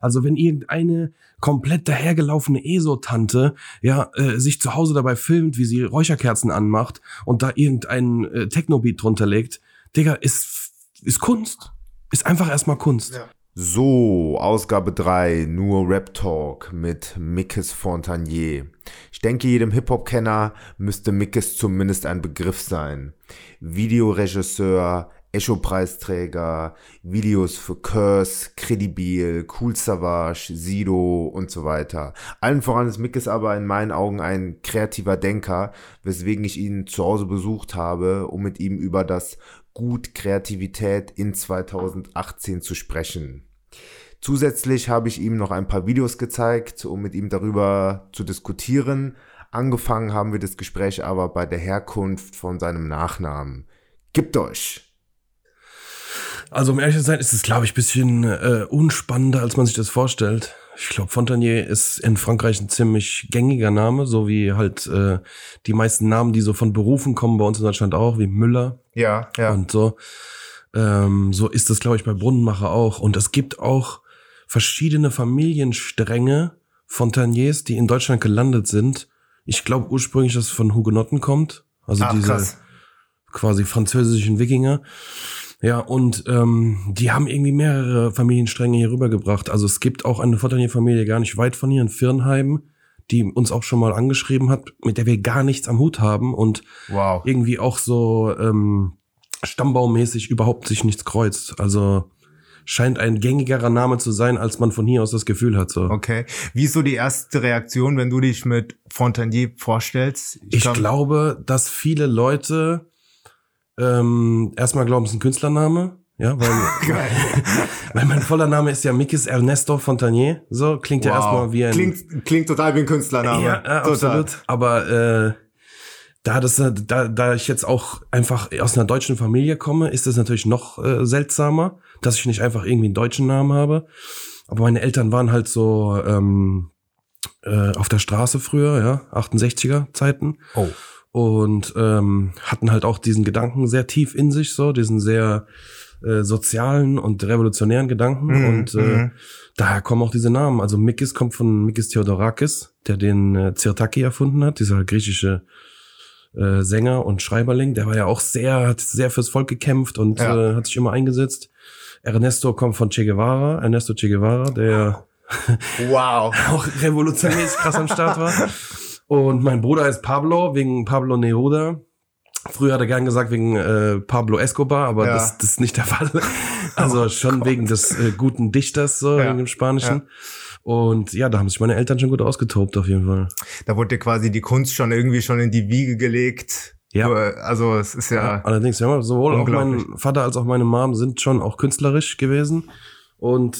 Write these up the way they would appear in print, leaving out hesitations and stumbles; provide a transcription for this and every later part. Also wenn irgendeine komplett dahergelaufene ESO-Tante sich zu Hause dabei filmt, wie sie Räucherkerzen anmacht und da irgendeinen Techno-Beat drunter legt, Digga, ist Kunst. Ist einfach erstmal Kunst. Ja. So, Ausgabe 3, nur Rap-Talk mit Mikis Fontanier. Ich denke, jedem Hip-Hop-Kenner müsste Mikis zumindest ein Begriff sein. Videoregisseur, Echo-Preisträger, Videos für Curse, Credibil, Kool Savas, Sido und so weiter. Allen voran ist Mikis aber in meinen Augen ein kreativer Denker, weswegen ich ihn zu Hause besucht habe, um mit ihm über das Gut Kreativität in 2018 zu sprechen. Zusätzlich habe ich ihm noch ein paar Videos gezeigt, um mit ihm darüber zu diskutieren. Angefangen haben wir das Gespräch aber bei der Herkunft von seinem Nachnamen. Gibt euch! Also um ehrlich zu sein, ist es, glaube ich, ein bisschen unspannender, als man sich das vorstellt. Ich glaube, Fontanier ist in Frankreich ein ziemlich gängiger Name, so wie halt die meisten Namen, die so von Berufen kommen, bei uns in Deutschland auch, wie Müller. Ja, ja. Und so. So ist das, glaube ich, bei Brunnenmacher auch. Und es gibt auch verschiedene Familienstränge Fontaniers, die in Deutschland gelandet sind. Ich glaube ursprünglich, dass es von Hugenotten kommt. Also diese quasi französischen Wikinger. Ja, und die haben irgendwie mehrere Familienstränge hier rübergebracht. Also es gibt auch eine Fontanier-Familie gar nicht weit von hier in Viernheim, die uns auch schon mal angeschrieben hat, mit der wir gar nichts am Hut haben und irgendwie auch so stammbaummäßig überhaupt sich nichts kreuzt. Also scheint ein gängigerer Name zu sein, als man von hier aus das Gefühl hat. So. Okay. Wie ist so die erste Reaktion, wenn du dich mit Fontanier vorstellst? Ich glaube, dass viele Leute erstmal glauben, es ist ein Künstlername, ja, weil mein voller Name ist ja Mikis Ernesto Fontanier, so klingt ja erstmal wie ein klingt total wie ein Künstlername, ja, absolut. Aber da ich jetzt auch einfach aus einer deutschen Familie komme, ist es natürlich noch seltsamer, dass ich nicht einfach irgendwie einen deutschen Namen habe. Aber meine Eltern waren halt so auf der Straße früher, ja, 68er Zeiten. Oh. Und hatten halt auch diesen Gedanken sehr tief in sich, so diesen sehr sozialen und revolutionären Gedanken. Daher kommen auch diese Namen. Also Mikis kommt von Mikis Theodorakis, der den Tsirtaki erfunden hat, dieser griechische Sänger und Schreiberling. Der war ja auch hat sehr fürs Volk gekämpft und hat sich immer eingesetzt. Ernesto kommt von Che Guevara, Ernesto Che Guevara, der auch revolutionär krass am Start war. Und mein Bruder ist Pablo, wegen Pablo Neruda. Früher hat er gern gesagt, wegen Pablo Escobar, aber das ist nicht der Fall. Also wegen des guten Dichters, so wegen dem Spanischen. Ja. Und ja, da haben sich meine Eltern schon gut ausgetobt, auf jeden Fall. Da wurde dir quasi die Kunst schon in die Wiege gelegt. Ja. Also es ist ja allerdings, ja, sowohl auch mein Vater als auch meine Mom sind schon auch künstlerisch gewesen. Und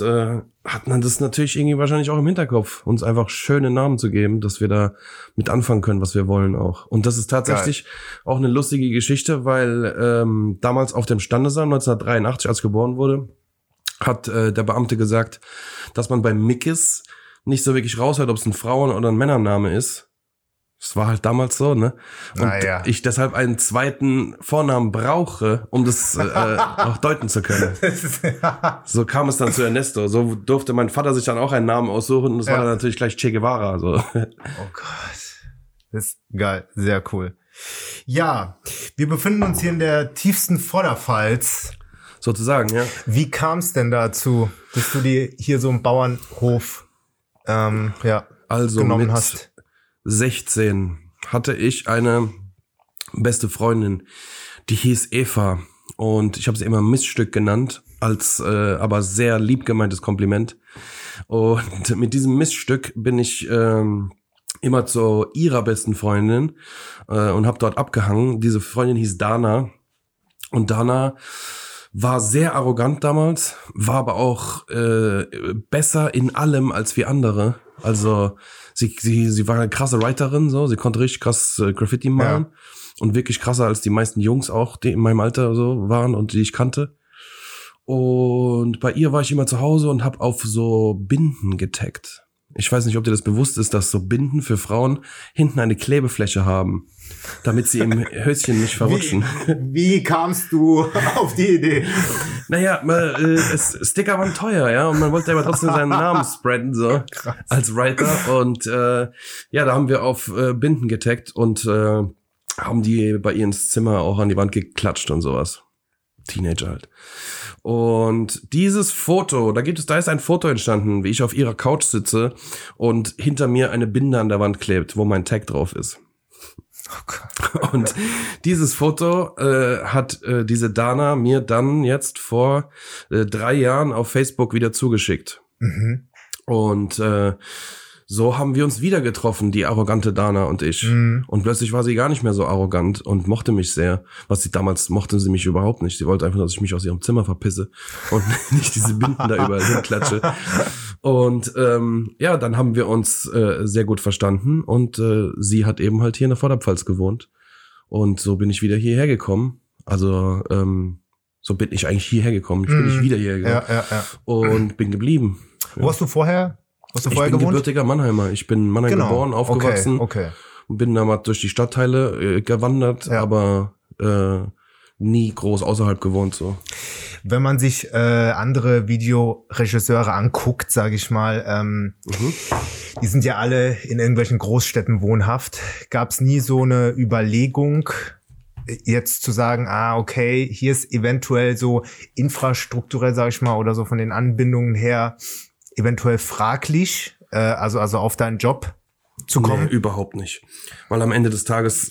hatten dann das natürlich irgendwie wahrscheinlich auch im Hinterkopf, uns einfach schöne Namen zu geben, dass wir da mit anfangen können, was wir wollen auch. Und das ist tatsächlich auch eine lustige Geschichte, weil damals auf dem Standesamt 1983, als ich geboren wurde, hat der Beamte gesagt, dass man bei Mikis nicht so wirklich raushört, ob es ein Frauen- oder ein Männername ist. Das war halt damals so, ne? Und ich deshalb einen zweiten Vornamen brauche, um das auch deuten zu können. So kam es dann zu Ernesto. So durfte mein Vater sich dann auch einen Namen aussuchen. Und das war dann natürlich gleich Che Guevara. So. Oh Gott. Das ist geil. Sehr cool. Ja, wir befinden uns hier in der tiefsten Vorderpfalz. Sozusagen, ja. Wie kam es denn dazu, dass du dir hier so einen Bauernhof genommen hast? 16 hatte ich eine beste Freundin, die hieß Eva und ich habe sie immer Miststück genannt, als aber sehr lieb gemeintes Kompliment. Und mit diesem Miststück bin ich immer zu ihrer besten Freundin und habe dort abgehangen. Diese Freundin hieß Dana und Dana war sehr arrogant damals, war aber auch besser in allem als wir andere. Also sie war eine krasse Writerin, so, sie konnte richtig krass Graffiti malen und wirklich krasser als die meisten Jungs auch, die in meinem Alter so waren und die ich kannte. Und bei ihr war ich immer zu Hause und habe auf so Binden getaggt. Ich weiß nicht, ob dir das bewusst ist, dass so Binden für Frauen hinten eine Klebefläche haben. damit sie im Höschen nicht verrutschen. Wie kamst du auf die Idee? Naja, Sticker waren teuer, ja, und man wollte aber trotzdem seinen Namen spreaden, so, krass, als Writer, und ja, da haben wir auf Binden getaggt und haben die bei ihr ins Zimmer auch an die Wand geklatscht und sowas. Teenager halt. Und dieses Foto, da ist ein Foto entstanden, wie ich auf ihrer Couch sitze und hinter mir eine Binde an der Wand klebt, wo mein Tag drauf ist. Oh Gott. Und dieses Foto hat diese Dana mir dann jetzt vor 3 Jahren auf Facebook wieder zugeschickt. Mhm. Und so haben wir uns wieder getroffen, die arrogante Dana und ich. Mhm. Und plötzlich war sie gar nicht mehr so arrogant und mochte mich sehr. Damals mochte sie mich überhaupt nicht. Sie wollte einfach, dass ich mich aus ihrem Zimmer verpisse und nicht diese Binden da überall hinklatsche. Und ja, dann haben wir uns sehr gut verstanden. Und sie hat eben halt hier in der Vorderpfalz gewohnt. Und so bin ich wieder hierher gekommen. Also so bin ich eigentlich hierher gekommen. Ich bin nicht wieder hierher gekommen. Ja, ja, ja. Und bin geblieben. Ja. Wo warst du vorher? Hast du vorher gewohnt? Ich bin gebürtiger Mannheimer. Ich bin in Mannheim geboren, aufgewachsen. Okay. Und bin damals durch die Stadtteile gewandert, aber nie groß außerhalb gewohnt. So. Wenn man sich andere Videoregisseure anguckt, sage ich mal, die sind ja alle in irgendwelchen Großstädten wohnhaft. Gab es nie so eine Überlegung, jetzt zu sagen, okay, hier ist eventuell so infrastrukturell, sage ich mal, oder so von den Anbindungen her, eventuell fraglich, also auf deinen Job zu kommen? Nee, überhaupt nicht. Weil am Ende des Tages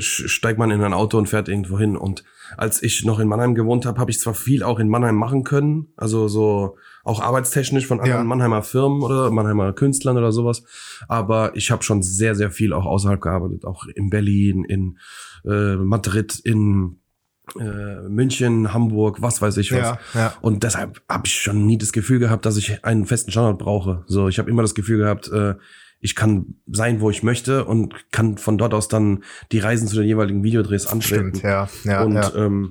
steigt man in ein Auto und fährt irgendwo hin. Und als ich noch in Mannheim gewohnt habe, habe ich zwar viel auch in Mannheim machen können, also so auch arbeitstechnisch von anderen Mannheimer Firmen oder Mannheimer Künstlern oder sowas, aber ich habe schon sehr, sehr viel auch außerhalb gearbeitet, auch in Berlin, in Madrid, in München, Hamburg, was weiß ich was. Ja, ja. Und deshalb habe ich schon nie das Gefühl gehabt, dass ich einen festen Standort brauche. So, ich habe immer das Gefühl gehabt, ich kann sein, wo ich möchte und kann von dort aus dann die Reisen zu den jeweiligen Videodrehs antreten. Stimmt, ja, und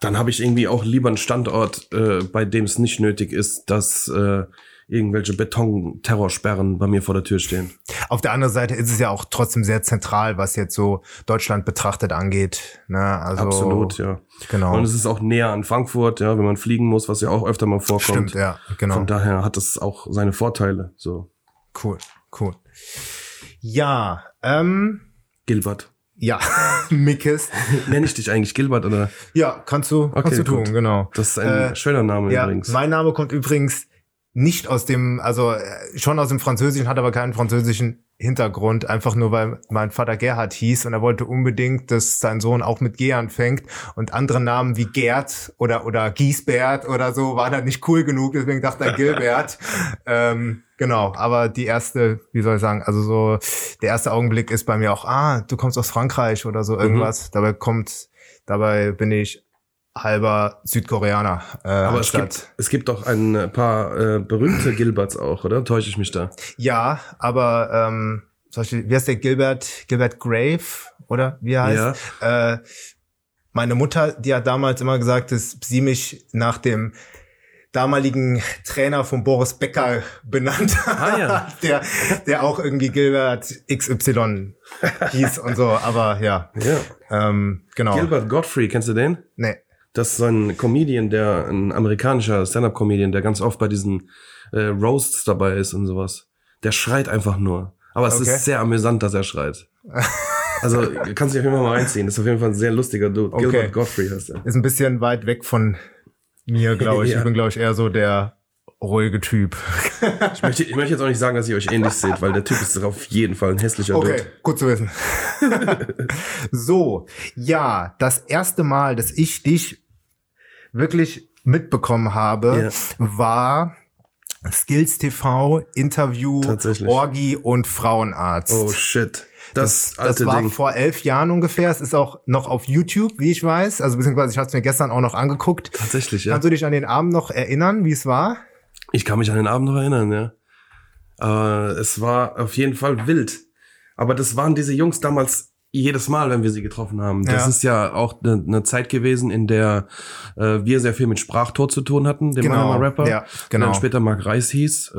dann habe ich irgendwie auch lieber einen Standort, bei dem es nicht nötig ist, dass irgendwelche Beton-Terrorsperren bei mir vor der Tür stehen. Auf der anderen Seite ist es ja auch trotzdem sehr zentral, was jetzt so Deutschland betrachtet angeht. Ne? Also, absolut, ja. Genau. Und es ist auch näher an Frankfurt, ja, wenn man fliegen muss, was ja auch öfter mal vorkommt. Stimmt, ja, genau. Von daher hat es auch seine Vorteile. So. Cool. Ja, Gilbert. Ja, Mikis. Nenne ich dich eigentlich Gilbert, oder? Ja, kannst du tun, gut. Genau. Das ist ein schöner Name übrigens. Mein Name kommt übrigens nicht aus dem, also schon aus dem Französischen, hat aber keinen französischen Hintergrund, einfach nur, weil mein Vater Gerhard hieß und er wollte unbedingt, dass sein Sohn auch mit G anfängt, und andere Namen wie Gerd oder Giesbert oder so waren dann nicht cool genug, deswegen dachte er Gilbert. Genau, aber die erste, wie soll ich sagen, also so der erste Augenblick ist bei mir auch, du kommst aus Frankreich oder so irgendwas, dabei bin ich halber Südkoreaner. Aber es gibt doch ein paar berühmte Gilberts auch, oder? Täusche ich mich da? Ja, aber zum Beispiel, wie heißt der Gilbert Grape, oder wie er heißt? Ja. Meine Mutter, die hat damals immer gesagt, dass sie mich nach dem damaligen Trainer von Boris Becker benannt, ja. der auch irgendwie Gilbert XY hieß und so, aber ja. Genau. Gilbert Gottfried, kennst du den? Nee. Das ist so ein Comedian, ein amerikanischer Stand-Up-Comedian, der ganz oft bei diesen Roasts dabei ist und sowas. Der schreit einfach nur. Aber es ist sehr amüsant, dass er schreit. Also kannst du dich auf jeden Fall mal reinziehen. Das ist auf jeden Fall ein sehr lustiger Dude. Okay. Gilbert Godfrey heißt er. Ist ein bisschen weit weg von mir, glaube ich. Ja. Ich bin, glaube ich, eher so der ruhige Typ. Ich möchte jetzt auch nicht sagen, dass ihr euch ähnlich seht, weil der Typ ist auf jeden Fall ein hässlicher Dude. Okay, gut zu wissen. So, ja, das erste Mal, dass ich dich wirklich mitbekommen habe, war Skills TV, Interview, Orgi und Frauenarzt. Oh shit. Das war Ding. Vor 11 Jahren ungefähr. Es ist auch noch auf YouTube, wie ich weiß. Also beziehungsweise ich habe es mir gestern auch noch angeguckt. Tatsächlich, ja. Kannst du dich an den Abend noch erinnern, wie es war? Ich kann mich an den Abend noch erinnern, ja. Es war auf jeden Fall wild. Aber das waren diese Jungs damals jedes Mal, wenn wir sie getroffen haben. Das ist ja auch eine Zeit gewesen, in der wir sehr viel mit Sprachtor zu tun hatten, dem Mannheimer Rapper, der dann später Mark Reis hieß.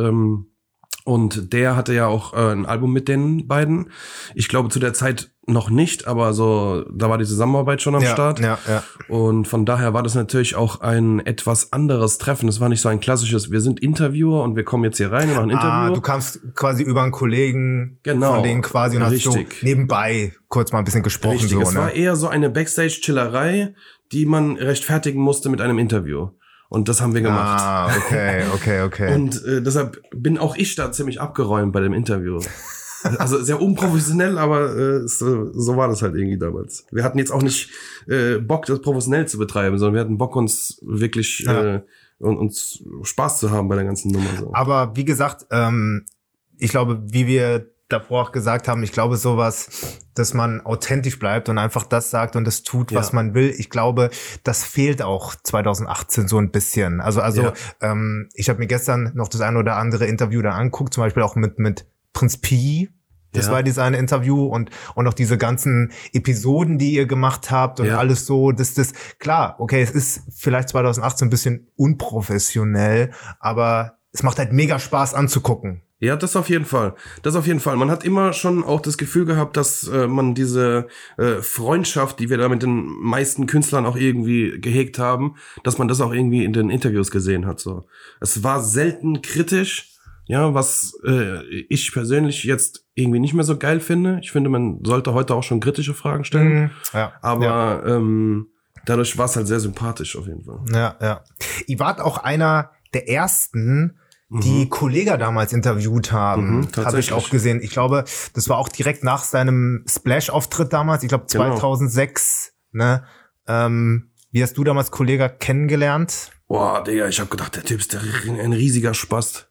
Und der hatte ja auch ein Album mit den beiden. Ich glaube, zu der Zeit noch nicht, aber so, da war die Zusammenarbeit schon am Start. Ja, ja. Und von daher war das natürlich auch ein etwas anderes Treffen. Es war nicht so ein klassisches, wir sind Interviewer und wir kommen jetzt hier rein und machen ein Interview. Ah, du kamst quasi über einen Kollegen, genau, von denen quasi, und hast so nebenbei kurz mal ein bisschen gesprochen. Richtig, so, es war eher so eine Backstage-Chillerei, die man rechtfertigen musste mit einem Interview. Und das haben wir gemacht. Ah, okay, okay, okay. Und deshalb bin auch ich da ziemlich abgeräumt bei dem Interview. Also sehr unprofessionell, aber so war das halt irgendwie damals. Wir hatten jetzt auch nicht Bock, das professionell zu betreiben, sondern wir hatten Bock, uns wirklich uns Spaß zu haben bei der ganzen Nummer. So. Aber wie gesagt, ich glaube, wie wir davor auch gesagt haben, ich glaube sowas, dass man authentisch bleibt und einfach das sagt und das tut, was man will. Ich glaube, das fehlt auch 2018 so ein bisschen. Also ich habe mir gestern noch das ein oder andere Interview da angeguckt, zum Beispiel auch mit Prinz Pi, das war dieses eine Interview, und auch diese ganzen Episoden, die ihr gemacht habt und alles so, das, klar, okay, es ist vielleicht 2018 ein bisschen unprofessionell, aber es macht halt mega Spaß anzugucken. Ja, das auf jeden Fall. Man hat immer schon auch das Gefühl gehabt, dass man diese Freundschaft, die wir da mit den meisten Künstlern auch irgendwie gehegt haben, dass man das auch irgendwie in den Interviews gesehen hat. So, es war selten kritisch. Ja, was ich persönlich jetzt irgendwie nicht mehr so geil finde. Ich finde, man sollte heute auch schon kritische Fragen stellen. Dadurch war es halt sehr sympathisch auf jeden Fall. Ja, ja. Ihr wart auch einer der ersten, die Kollegah damals interviewt haben. Habe ich auch gesehen. Ich glaube, das war auch direkt nach seinem Splash-Auftritt damals. Ich glaube 2006. Genau. Ne? Wie hast du damals Kollegah kennengelernt? Boah, Digga, ich habe gedacht, der Typ ist ein riesiger Spast.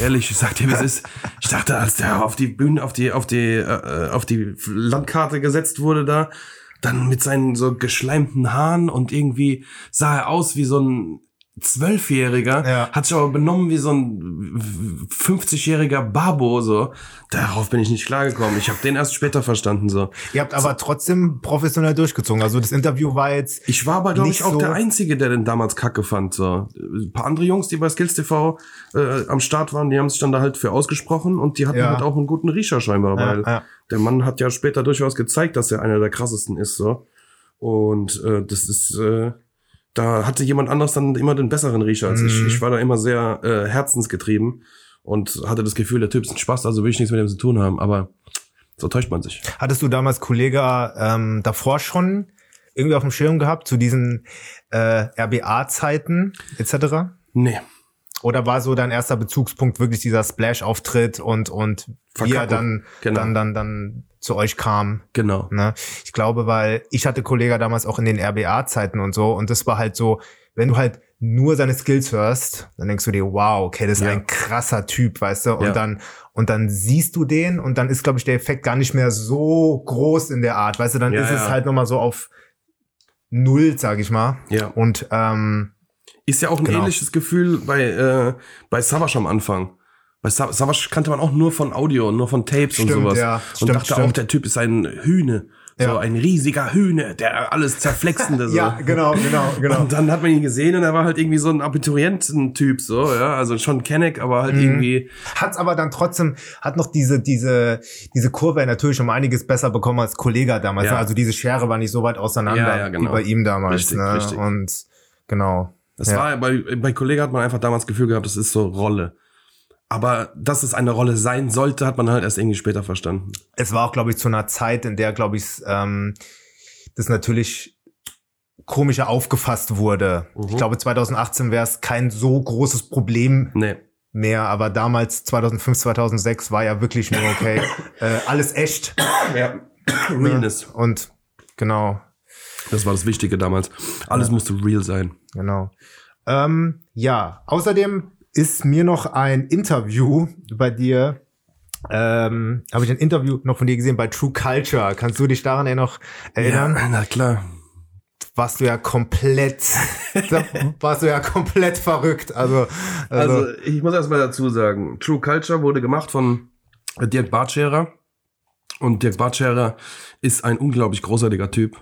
Ehrlich, ich sag dir, wie es ist. Ich dachte, als der auf die Bühne, auf die Landkarte gesetzt wurde da, dann mit seinen so geschleimten Haaren, und irgendwie sah er aus wie so ein 12-Jähriger, hat sich aber benommen wie so ein 50-jähriger Babo, so. Darauf bin ich nicht klargekommen. Ich habe den erst später verstanden, so. Ihr habt aber trotzdem professionell durchgezogen. Also das Interview war jetzt. Ich war aber, glaube ich, auch so der Einzige, der den damals kacke fand, so. Ein paar andere Jungs, die bei Skills TV am Start waren, die haben sich dann da halt für ausgesprochen, und die hatten halt auch einen guten Riecher scheinbar, weil der Mann hat ja später durchaus gezeigt, dass er einer der krassesten ist, so. Und das ist da hatte jemand anderes dann immer den besseren Riecher als ich. Ich war da immer sehr herzensgetrieben und hatte das Gefühl, der Typ ist ein Spaß, also will ich nichts mit dem zu tun haben. Aber so täuscht man sich. Hattest du damals Kollegah davor schon irgendwie auf dem Schirm gehabt, zu diesen RBA-Zeiten etc.? Nee. Oder war so dein erster Bezugspunkt wirklich dieser Splash-Auftritt und wie er dann zu euch kam? Genau. Ne? Ich glaube, weil ich hatte Kollegah damals auch in den RBA-Zeiten und so, und das war halt so, wenn du halt nur seine Skills hörst, dann denkst du dir, wow, okay, das ist ein krasser Typ, weißt du? Und dann siehst du den, und dann ist, glaube ich, der Effekt gar nicht mehr so groß in der Art, weißt du? Dann ist es halt nochmal so auf null, sag ich mal. Ja. Und ist ja auch ein ähnliches Gefühl bei Savas am Anfang. Bei Savas kannte man auch nur von Audio und nur von Tapes, und sowas. Ja, und dachte auch, der Typ ist ein Hühne. Ja. So ein riesiger Hühne, der alles zerflexende. So. Ja, genau. Und dann hat man ihn gesehen, und er war halt irgendwie so ein Abiturienten-Typ, so, ja. Also schon Kenneck, aber halt irgendwie. Hat's aber dann trotzdem, hat noch diese Kurve natürlich um einiges besser bekommen als Kollegah damals. Ne? Also diese Schere war nicht so weit auseinander wie bei ihm damals. Richtig, ne? Richtig. Und genau. Das war bei Kollegah hat man einfach damals das Gefühl gehabt, das ist so Rolle. Aber dass es eine Rolle sein sollte, hat man halt erst irgendwie später verstanden. Es war auch, glaube ich, zu einer Zeit, in der, glaube ich, das natürlich komischer aufgefasst wurde. Ich glaube, 2018 wäre es kein so großes Problem mehr. Aber damals, 2005, 2006, war ja wirklich nur, okay, alles echt. Ja, Realness. Und genau. Das war das Wichtige damals. Alles musste real sein. Genau. Außerdem ist mir noch ein Interview bei dir, habe ich ein Interview noch von dir gesehen bei True Culture. Kannst du dich daran noch erinnern? Ja, na klar. Warst du ja komplett verrückt. Also ich muss erst mal dazu sagen, True Culture wurde gemacht von Dirk Bartscherer. Und Dirk Bartscherer ist ein unglaublich großartiger Typ.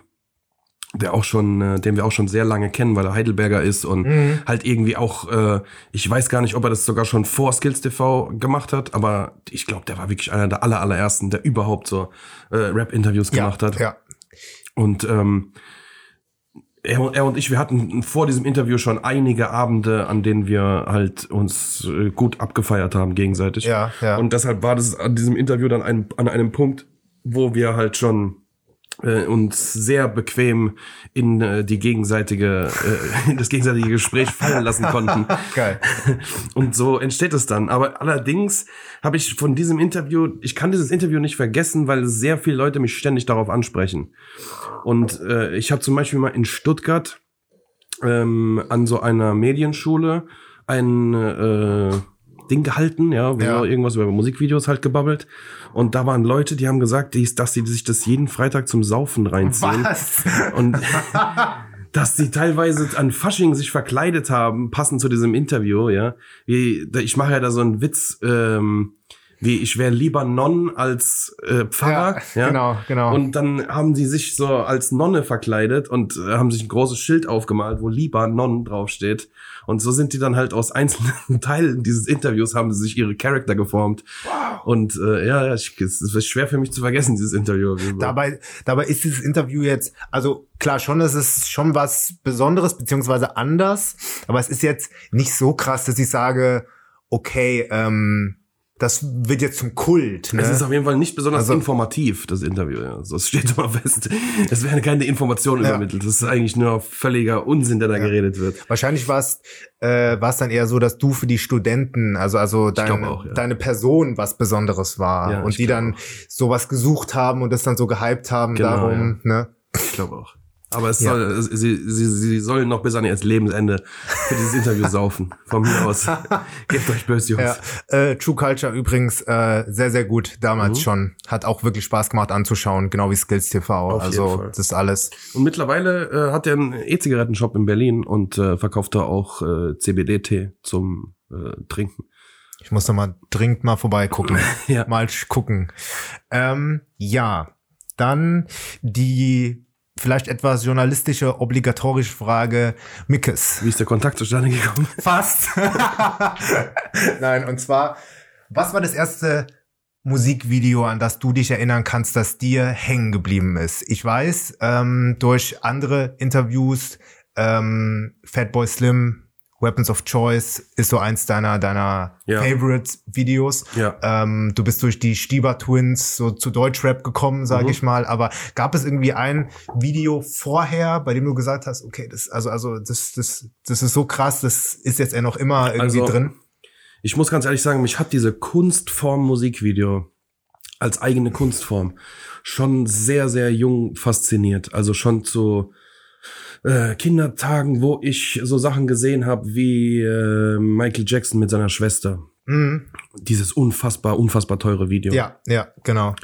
den wir auch schon sehr lange kennen, weil er Heidelberger ist und halt irgendwie auch, ich weiß gar nicht, ob er das sogar schon vor Skills TV gemacht hat, aber ich glaube, der war wirklich einer der allerersten, der überhaupt so Rap-Interviews gemacht hat. Ja. Und er und ich, wir hatten vor diesem Interview schon einige Abende, an denen wir halt uns gut abgefeiert haben gegenseitig. Ja, ja. Und deshalb war das an diesem Interview dann an einem Punkt, wo wir halt schon uns sehr bequem in das gegenseitige Gespräch fallen lassen konnten. Geil. Und so entsteht es dann. Aber allerdings habe ich von diesem Interview, ich kann dieses Interview nicht vergessen, weil sehr viele Leute mich ständig darauf ansprechen. Und ich habe zum Beispiel mal in Stuttgart an so einer Medienschule ein Ding gehalten, ja, wir haben irgendwas über Musikvideos halt gebabbelt. Und da waren Leute, die haben gesagt, dass sie sich das jeden Freitag zum Saufen reinziehen. Was? Und dass sie teilweise an Fasching sich verkleidet haben, passend zu diesem Interview, ja. Ich mache ja da so einen Witz, wie ich wäre lieber Non als Pfarrer. Ja, ja, genau. Und dann haben sie sich so als Nonne verkleidet und haben sich ein großes Schild aufgemalt, wo lieber Non draufsteht. Und so sind die dann halt aus einzelnen Teilen dieses Interviews, haben sie sich ihre Charakter geformt. Wow. Und es ist schwer für mich zu vergessen, dieses Interview. Dabei ist dieses Interview jetzt, also klar schon, es ist schon was Besonderes, beziehungsweise anders. Aber es ist jetzt nicht so krass, dass ich sage, okay, das wird jetzt zum Kult. Ne? Es ist auf jeden Fall nicht besonders informativ, das Interview. Ja. Also, es steht immer fest. Es werden keine Informationen übermittelt. Das ist eigentlich nur völliger Unsinn, der da geredet wird. Wahrscheinlich war es dann eher so, dass du für die Studenten, also deine Person was Besonderes war. Ja, und die dann sowas gesucht haben und das dann so gehypt haben. Genau, darum. Ja. Ne? Ich glaube auch. Aber sie sollen noch bis an ihr Lebensende für dieses Interview saufen. Von mir aus. Gebt euch böse, Jungs. Ja. True Culture übrigens sehr, sehr gut damals schon. Hat auch wirklich Spaß gemacht anzuschauen, genau wie Skills TV. Auf jeden Fall. Das ist alles. Und mittlerweile hat er einen E-Zigarettenshop in Berlin und verkauft da auch CBD-Tee zum Trinken. Ich muss noch mal dringend mal vorbeigucken. Ja. Mal gucken. Dann die vielleicht etwas journalistische, obligatorische Frage. Mikis. Wie ist der Kontakt zustande gekommen? Fast. Nein, und zwar, was war das erste Musikvideo, an das du dich erinnern kannst, das dir hängen geblieben ist? Ich weiß, durch andere Interviews, Fatboy Slim, Weapons of Choice ist so eins deiner Favorite-Videos. Ja. Du bist durch die Stieber-Twins so zu Deutschrap gekommen, sage ich mal. Aber gab es irgendwie ein Video vorher, bei dem du gesagt hast, okay, das ist so krass, das ist jetzt noch immer irgendwie drin? Ich muss ganz ehrlich sagen, mich hat diese Kunstform Musikvideo als eigene Kunstform schon sehr, sehr jung fasziniert. Also schon zu Kindertagen, wo ich so Sachen gesehen habe wie Michael Jackson mit seiner Schwester. Mhm. Dieses unfassbar teure Video. Ja, genau.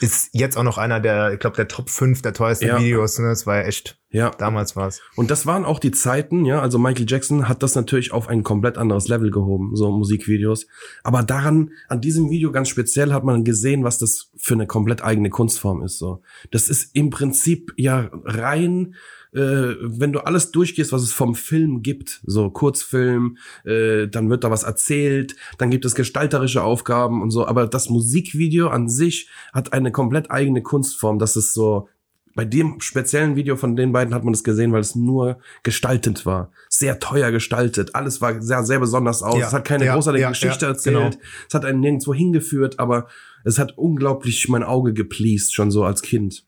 Ist jetzt auch noch einer der, ich glaube, der Top 5 der teuersten Videos. Ne? Das war ja echt, damals war es. Und das waren auch die Zeiten, also Michael Jackson hat das natürlich auf ein komplett anderes Level gehoben, so Musikvideos. Aber an diesem Video ganz speziell hat man gesehen, was das für eine komplett eigene Kunstform ist. So. Das ist im Prinzip rein, wenn du alles durchgehst, was es vom Film gibt, so Kurzfilm, dann wird da was erzählt, dann gibt es gestalterische Aufgaben und so, aber das Musikvideo an sich hat eine komplett eigene Kunstform, das ist so, bei dem speziellen Video von den beiden hat man das gesehen, weil es nur gestaltend war, sehr teuer gestaltet, alles war sehr, sehr besonders aus, es hat keine großartige Geschichte erzählt, es hat einen nirgendwo hingeführt, aber es hat unglaublich mein Auge gepleased, schon so als Kind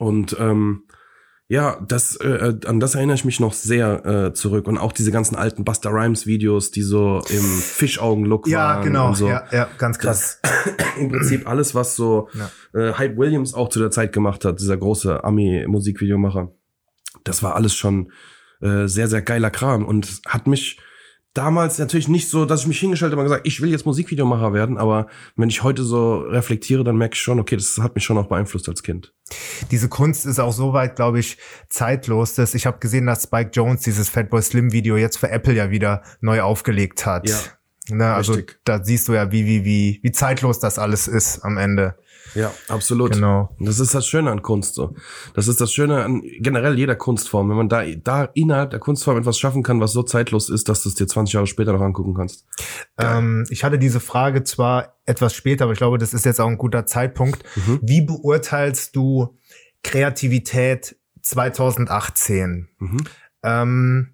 und an das erinnere ich mich noch sehr zurück. Und auch diese ganzen alten Busta Rhymes-Videos, die so im Fischaugen-Look waren. Ja, genau, und so. Ja, ganz krass. Im Prinzip alles, was so Hype Williams auch zu der Zeit gemacht hat, dieser große Ami-Musikvideomacher, das war alles schon sehr, sehr geiler Kram. Und hat mich damals natürlich nicht so, dass ich mich hingestellt habe und gesagt, ich will jetzt Musikvideomacher werden. Aber wenn ich heute so reflektiere, dann merke ich schon, okay, das hat mich schon auch beeinflusst als Kind. Diese Kunst ist auch soweit, glaube ich, zeitlos, dass ich habe gesehen, dass Spike Jonze dieses Fatboy Slim Video jetzt für Apple ja wieder neu aufgelegt hat. Ja. Ne? Also da siehst du ja, wie zeitlos das alles ist am Ende. Ja, absolut. Genau. Das ist das Schöne an Kunst so. Das ist das Schöne an generell jeder Kunstform. Wenn man da innerhalb der Kunstform etwas schaffen kann, was so zeitlos ist, dass du es dir 20 Jahre später noch angucken kannst. Ich hatte diese Frage zwar etwas später, aber ich glaube, das ist jetzt auch ein guter Zeitpunkt. Mhm. Wie beurteilst du Kreativität 2018? Mhm.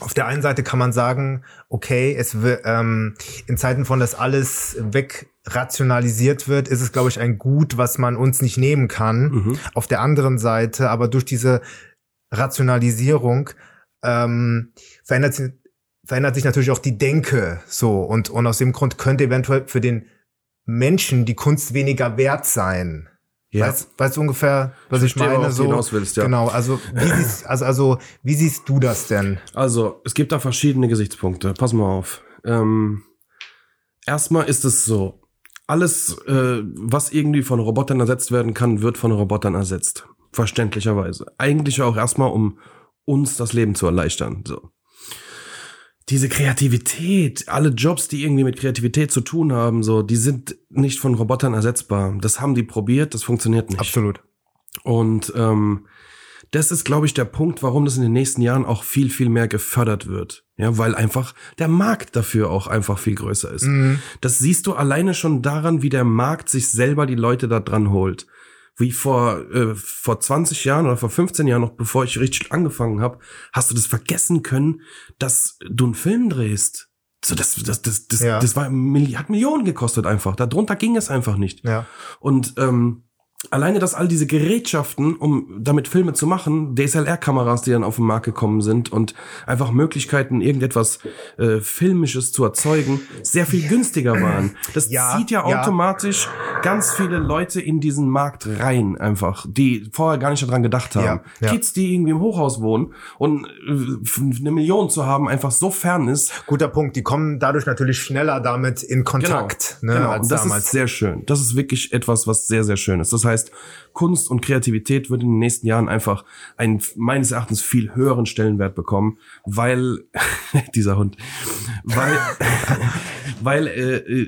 Auf der einen Seite kann man sagen, okay, in Zeiten von, dass alles wegrationalisiert wird, ist es, glaube ich, ein Gut, was man uns nicht nehmen kann. Mhm. Auf der anderen Seite, aber durch diese Rationalisierung verändert sich natürlich auch die Denke so. Und aus dem Grund könnte eventuell für den Menschen die Kunst weniger wert sein. Ja. Weißt du ungefähr, was ich meine? Worauf du hinaus willst, ja. Genau, also wie siehst du das denn? Also, es gibt da verschiedene Gesichtspunkte. Pass mal auf. Erstmal ist es so, alles, was irgendwie von Robotern ersetzt werden kann, wird von Robotern ersetzt. Verständlicherweise. Eigentlich auch erstmal, um uns das Leben zu erleichtern. So. Diese Kreativität, alle Jobs, die irgendwie mit Kreativität zu tun haben, so, die sind nicht von Robotern ersetzbar. Das haben die probiert, das funktioniert nicht. Absolut. Und das ist, glaube ich, der Punkt, warum das in den nächsten Jahren auch viel, viel mehr gefördert wird. Ja, weil einfach der Markt dafür auch einfach viel größer ist. Mhm. Das siehst du alleine schon daran, wie der Markt sich selber die Leute da dran holt. Wie vor 20 Jahren oder vor 15 Jahren, noch bevor ich richtig angefangen habe, hast du das vergessen können, dass du einen Film drehst. So, das hat Millionen gekostet einfach. Darunter ging es einfach nicht. Ja. Und alleine, dass all diese Gerätschaften, um damit Filme zu machen, DSLR-Kameras, die dann auf den Markt gekommen sind und einfach Möglichkeiten, irgendetwas Filmisches zu erzeugen, sehr viel günstiger waren. Das zieht ja automatisch ganz viele Leute in diesen Markt rein einfach, die vorher gar nicht daran gedacht haben. Ja. Kids, die irgendwie im Hochhaus wohnen und 1 Million zu haben, einfach so fern ist. Guter Punkt, die kommen dadurch natürlich schneller damit in Kontakt. Genau, als das damals. Ist sehr schön. Das ist wirklich etwas, was sehr, sehr schön ist. Das heißt, Kunst und Kreativität wird in den nächsten Jahren einfach einen meines Erachtens viel höheren Stellenwert bekommen, weil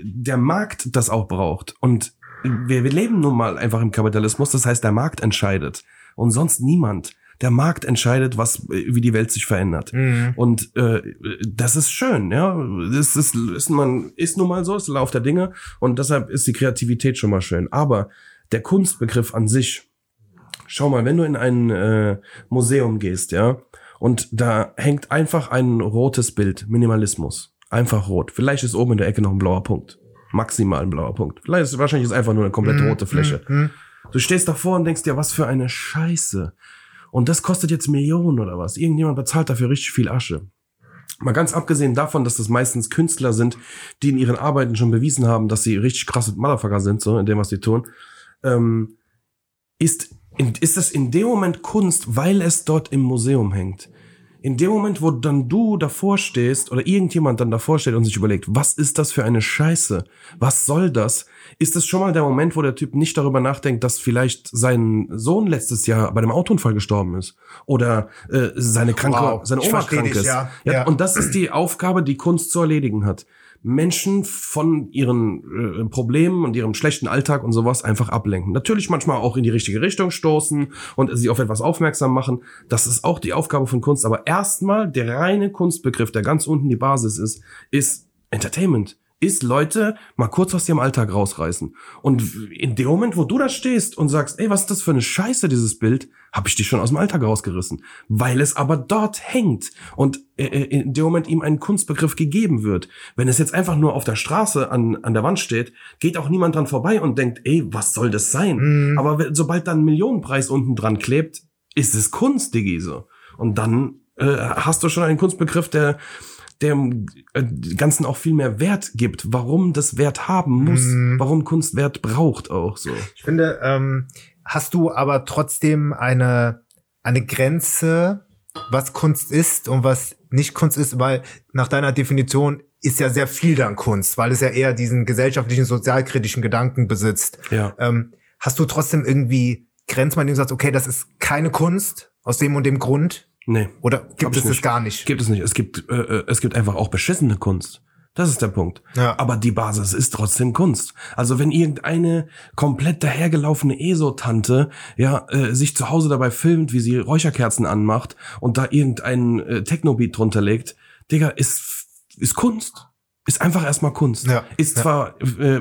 der Markt das auch braucht. Und wir leben nun mal einfach im Kapitalismus, das heißt, der Markt entscheidet und sonst niemand. Der Markt entscheidet, wie die Welt sich verändert. Mhm. Und das ist schön, ja. Das ist nun mal so, ist der Lauf der Dinge und deshalb ist die Kreativität schon mal schön. Aber der Kunstbegriff an sich, schau mal, wenn du in ein Museum gehst, ja, und da hängt einfach ein rotes Bild, Minimalismus, einfach rot. Vielleicht ist oben in der Ecke noch ein blauer Punkt, maximal ein blauer Punkt. Wahrscheinlich ist einfach nur eine komplett rote Fläche. Du stehst davor und denkst dir, was für eine Scheiße. Und das kostet jetzt Millionen oder was. Irgendjemand bezahlt dafür richtig viel Asche. Mal ganz abgesehen davon, dass das meistens Künstler sind, die in ihren Arbeiten schon bewiesen haben, dass sie richtig krasse Motherfucker sind, so in dem, was sie tun. Ist es in dem Moment Kunst, weil es dort im Museum hängt. In dem Moment, wo dann du davor stehst oder irgendjemand dann davor steht und sich überlegt, was ist das für eine Scheiße? Was soll das? Ist es schon mal der Moment, wo der Typ nicht darüber nachdenkt, dass vielleicht sein Sohn letztes Jahr bei einem Autounfall gestorben ist oder seine Oma krank ist? Ja. Und das ist die Aufgabe, die Kunst zu erledigen hat. Menschen von ihren Problemen und ihrem schlechten Alltag und sowas einfach ablenken. Natürlich manchmal auch in die richtige Richtung stoßen und sie auf etwas aufmerksam machen. Das ist auch die Aufgabe von Kunst. Aber erstmal der reine Kunstbegriff, der ganz unten die Basis ist, ist Entertainment. Ist Leute mal kurz aus ihrem Alltag rausreißen. Und in dem Moment, wo du da stehst und sagst, ey, was ist das für eine Scheiße, dieses Bild, habe ich dich schon aus dem Alltag rausgerissen. Weil es aber dort hängt und in dem Moment ihm einen Kunstbegriff gegeben wird. Wenn es jetzt einfach nur auf der Straße an der Wand steht, geht auch niemand dran vorbei und denkt, ey, was soll das sein? Mhm. Aber sobald da ein Millionenpreis unten dran klebt, ist es Kunst, Diggi, so. Und dann hast du schon einen Kunstbegriff, der dem Ganzen auch viel mehr Wert gibt, warum das Wert haben muss, warum Kunst Wert braucht auch so. Ich finde, hast du aber trotzdem eine Grenze, was Kunst ist und was nicht Kunst ist, weil nach deiner Definition ist ja sehr viel dann Kunst, weil es ja eher diesen gesellschaftlichen, sozialkritischen Gedanken besitzt. Ja. Hast du trotzdem irgendwie Grenzen, bei dem du sagst, okay, das ist keine Kunst aus dem und dem Grund? Nee. Oder gibt es das gar nicht? Gibt es nicht. Es gibt einfach auch beschissene Kunst. Das ist der Punkt. Ja. Aber die Basis ist trotzdem Kunst. Also wenn irgendeine komplett dahergelaufene ESO-Tante sich zu Hause dabei filmt, wie sie Räucherkerzen anmacht und da irgendeinen Techno-Beat drunter legt, Digga, ist Kunst. Ist einfach erstmal Kunst. Ja. Ist zwar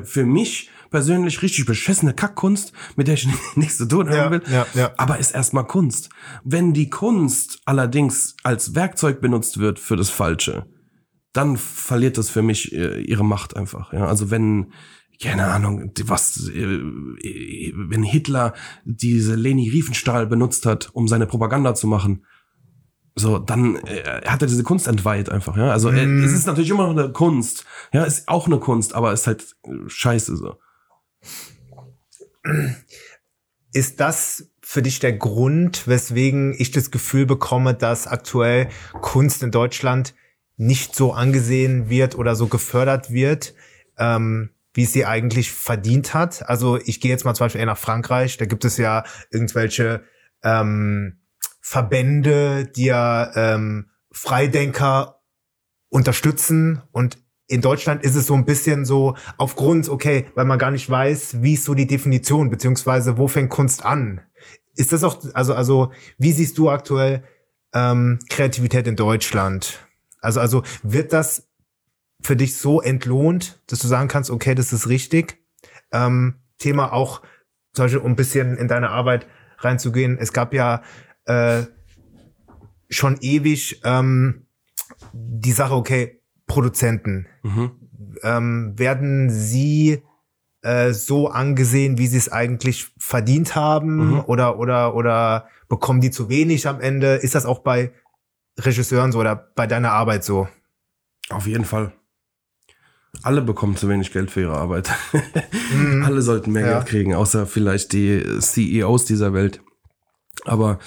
für mich persönlich richtig beschissene Kackkunst, mit der ich nichts zu tun haben will, aber ist erstmal Kunst. Wenn die Kunst allerdings als Werkzeug benutzt wird für das Falsche, dann verliert das für mich ihre Macht einfach. Ja? Also wenn, keine Ahnung, wenn Hitler diese Leni Riefenstahl benutzt hat, um seine Propaganda zu machen, so, dann hat er diese Kunst entweiht einfach, ja. Also es ist natürlich immer noch eine Kunst, ja, ist auch eine Kunst, aber ist halt scheiße so. Ist das für dich der Grund, weswegen ich das Gefühl bekomme, dass aktuell Kunst in Deutschland nicht so angesehen wird oder so gefördert wird, wie es sie eigentlich verdient hat? Also ich gehe jetzt mal zum Beispiel eher nach Frankreich, da gibt es ja irgendwelche Verbände, die ja Freidenker unterstützen, und in Deutschland ist es so ein bisschen so aufgrund, weil man gar nicht weiß, wie ist so die Definition, beziehungsweise wo fängt Kunst an? Ist das auch, also wie siehst du aktuell Kreativität in Deutschland? Also wird das für dich so entlohnt, dass du sagen kannst, okay, das ist richtig? Thema auch, zum Beispiel, um ein bisschen in deine Arbeit reinzugehen, es gab ja schon ewig die Sache, Produzenten, werden sie so angesehen, wie sie es eigentlich verdient haben, oder bekommen die zu wenig am Ende? Ist das auch bei Regisseuren so oder bei deiner Arbeit so? Auf jeden Fall. Alle bekommen zu wenig Geld für ihre Arbeit. Alle sollten mehr Geld kriegen, außer vielleicht die CEOs dieser Welt. Aber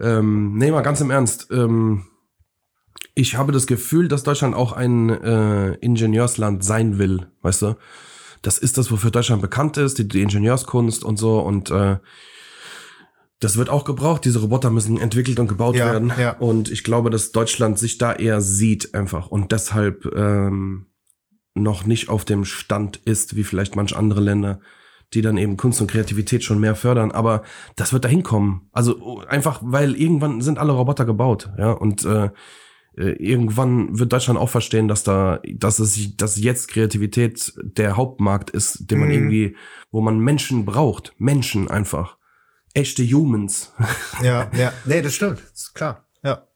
nee, mal ganz im Ernst, ich habe das Gefühl, dass Deutschland auch ein Ingenieursland sein will, weißt du? Das ist das, wofür Deutschland bekannt ist, die Ingenieurskunst und so, und das wird auch gebraucht, diese Roboter müssen entwickelt und gebaut werden, und ich glaube, dass Deutschland sich da eher sieht einfach und deshalb noch nicht auf dem Stand ist, wie vielleicht manch andere Länder, die dann eben Kunst und Kreativität schon mehr fördern, aber das wird da hinkommen. Also einfach, weil irgendwann sind alle Roboter gebaut, ja, und irgendwann wird Deutschland auch verstehen, dass jetzt Kreativität der Hauptmarkt ist, den man irgendwie, wo man Menschen braucht, Menschen einfach, echte Humans. Ja, nee, das stimmt, das ist klar, ja.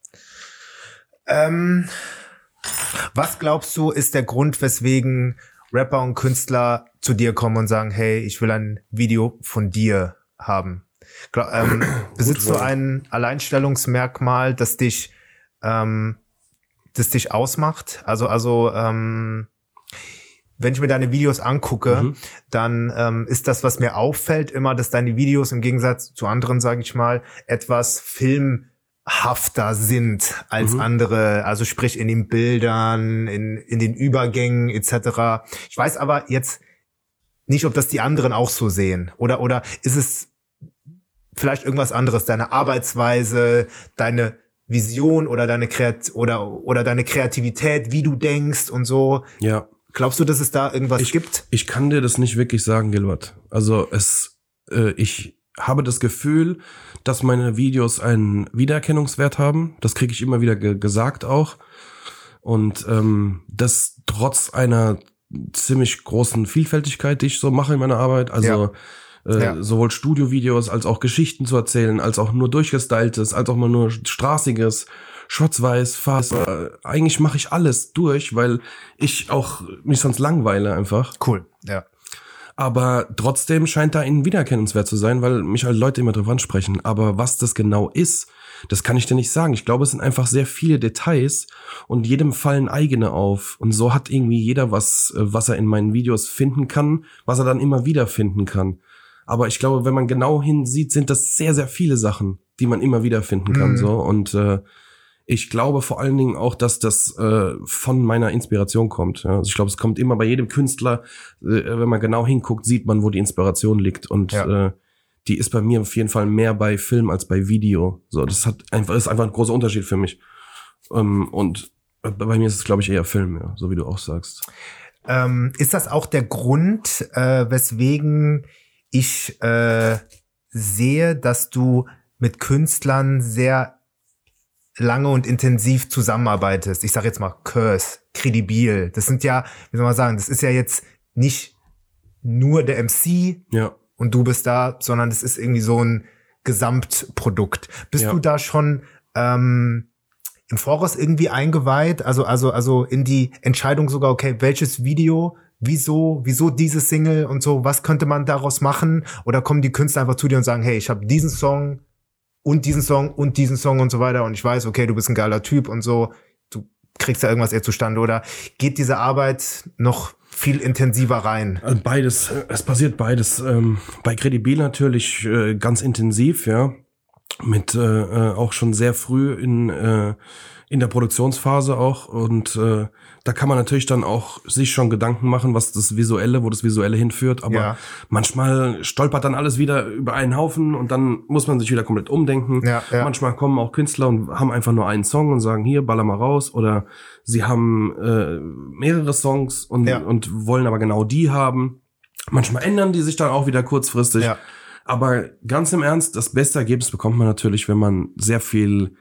Was glaubst du, ist der Grund, weswegen Rapper und Künstler zu dir kommen und sagen, hey, ich will ein Video von dir haben? Besitzt du ein Alleinstellungsmerkmal, das dich ausmacht? Also, wenn ich mir deine Videos angucke, dann ist das, was mir auffällt, immer, dass deine Videos im Gegensatz zu anderen, sage ich mal, etwas filmhafter sind als andere, also sprich in den Bildern, in den Übergängen etc. Ich weiß aber jetzt nicht, ob das die anderen auch so sehen, oder ist es vielleicht irgendwas anderes, deine Arbeitsweise, deine Vision oder deine Kreativität, wie du denkst und so. Ja. Glaubst du, dass es da irgendwas gibt? Ich kann dir das nicht wirklich sagen, Gilbert. Also ich habe das Gefühl, dass meine Videos einen Wiedererkennungswert haben. Das kriege ich immer wieder gesagt auch. Und das trotz einer ziemlich großen Vielfältigkeit, die ich so mache in meiner Arbeit. Also sowohl Studiovideos als auch Geschichten zu erzählen, als auch nur durchgestyltes, als auch mal nur straßiges, schwarz-weiß, fast. Eigentlich mache ich alles durch, weil ich auch mich sonst langweile einfach. Cool, ja. Aber trotzdem scheint da ein Wiedererkennungswert zu sein, weil mich halt Leute immer drauf ansprechen. Aber was das genau ist, das kann ich dir nicht sagen. Ich glaube, es sind einfach sehr viele Details und jedem fallen eigene auf. Und so hat irgendwie jeder was, was er in meinen Videos finden kann, was er dann immer wieder finden kann. Aber ich glaube, wenn man genau hinsieht, sind das sehr, sehr viele Sachen, die man immer wieder finden kann. So. Und ich glaube vor allen Dingen auch, dass das von meiner Inspiration kommt. Ja? Also ich glaube, es kommt immer bei jedem Künstler, wenn man genau hinguckt, sieht man, wo die Inspiration liegt. Und die ist bei mir auf jeden Fall mehr bei Film als bei Video. So, das ist einfach ein großer Unterschied für mich. Und Bei mir ist es, glaube ich, eher Film, ja, so wie du auch sagst. Ist das auch der Grund, weswegen ich sehe, dass du mit Künstlern sehr lange und intensiv zusammenarbeitest? Ich sag jetzt mal Curse, Credibil. Das sind ja, wie soll man sagen, das ist ja jetzt nicht nur der MC ja. und du bist da, sondern das ist irgendwie so ein Gesamtprodukt. Bist ja. du da schon im Voraus irgendwie eingeweiht? Also in die Entscheidung sogar, okay, welches Video, wieso diese Single und so, was könnte man daraus machen? Oder kommen die Künstler einfach zu dir und sagen, hey, ich habe diesen Song und diesen Song und diesen Song und so weiter und ich weiß, okay, du bist ein geiler Typ und so, du kriegst da irgendwas eher zustande? Oder geht diese Arbeit noch viel intensiver rein? Beides, es passiert beides. Bei Credibil natürlich ganz intensiv, ja, mit auch schon sehr früh in der Produktionsphase auch, und da kann man natürlich dann auch sich schon Gedanken machen, was das Visuelle, wo das Visuelle hinführt, aber ja. manchmal stolpert dann alles wieder über einen Haufen und dann muss man sich wieder komplett umdenken. Ja, ja. Manchmal kommen auch Künstler und haben einfach nur einen Song und sagen, hier, baller mal raus, oder sie haben mehrere Songs und, ja. und wollen aber genau die haben. Manchmal ändern die sich dann auch wieder kurzfristig, ja. aber ganz im Ernst, das beste Ergebnis bekommt man natürlich, wenn man sehr viel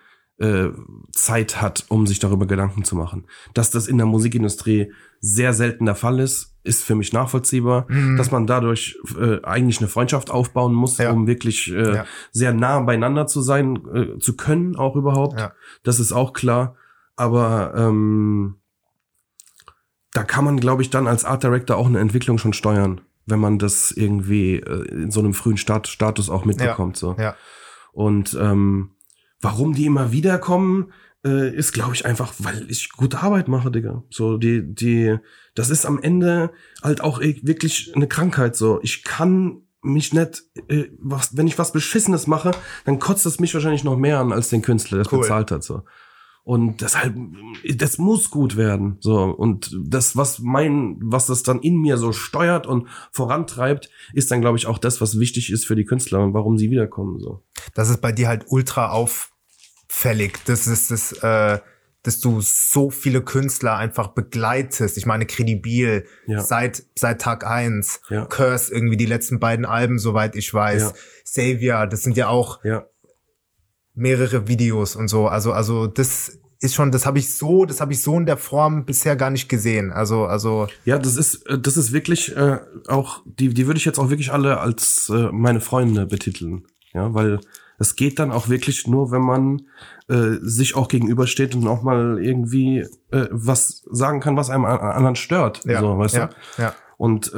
Zeit hat, um sich darüber Gedanken zu machen. Dass das in der Musikindustrie sehr selten der Fall ist, ist für mich nachvollziehbar. Mhm. Dass man dadurch eigentlich eine Freundschaft aufbauen muss, ja. um wirklich ja. sehr nah beieinander zu sein, zu können auch überhaupt. Ja. Das ist auch klar. Aber da kann man, glaube ich, dann als Art Director auch eine Entwicklung schon steuern, wenn man das irgendwie in so einem frühen Status auch mitbekommt. Ja. So. Ja. Und warum die immer wieder kommen, ist, glaube ich, einfach, weil ich gute Arbeit mache, Digga. So, das ist am Ende halt auch wirklich eine Krankheit, so. Ich kann mich nicht, wenn ich was Beschissenes mache, dann kotzt es mich wahrscheinlich noch mehr an, als den Künstler, der es bezahlt hat, so. Und deshalb, das muss gut werden, so. Und das, was das dann in mir so steuert und vorantreibt, ist dann, glaube ich, auch das, was wichtig ist für die Künstler und warum sie wiederkommen, so. Das ist bei dir halt ultra auffällig. Das ist das, dass du so viele Künstler einfach begleitest. Ich meine, Credibil ja. seit Tag 1. Ja. Curse, irgendwie die letzten beiden Alben, soweit ich weiß. Ja. Savior, das sind ja auch ja. mehrere Videos und so. Also das ist schon, das habe ich so in der Form bisher gar nicht gesehen. Also ja, das ist wirklich auch die würde ich jetzt auch wirklich alle als meine Freunde betiteln. Ja, weil es geht dann auch wirklich nur, wenn man sich auch gegenübersteht und auch mal irgendwie was sagen kann, was einem anderen stört. Ja, so, weißt ja, du? Ja. Und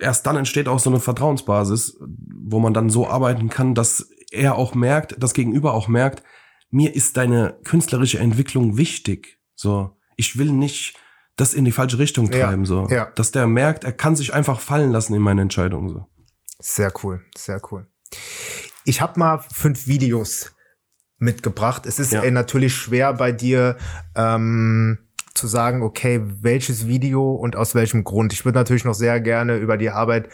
erst dann entsteht auch so eine Vertrauensbasis, wo man dann so arbeiten kann, dass er auch merkt, das Gegenüber auch merkt, mir ist deine künstlerische Entwicklung wichtig. So, ich will nicht das in die falsche Richtung treiben. Ja, so, ja. Dass der merkt, er kann sich einfach fallen lassen in meine Entscheidung. So. Sehr cool, sehr cool. Ich habe mal 5 Videos mitgebracht. Es ist ja. Natürlich schwer bei dir zu sagen, okay, welches Video und aus welchem Grund. Ich würde natürlich noch sehr gerne über die Arbeit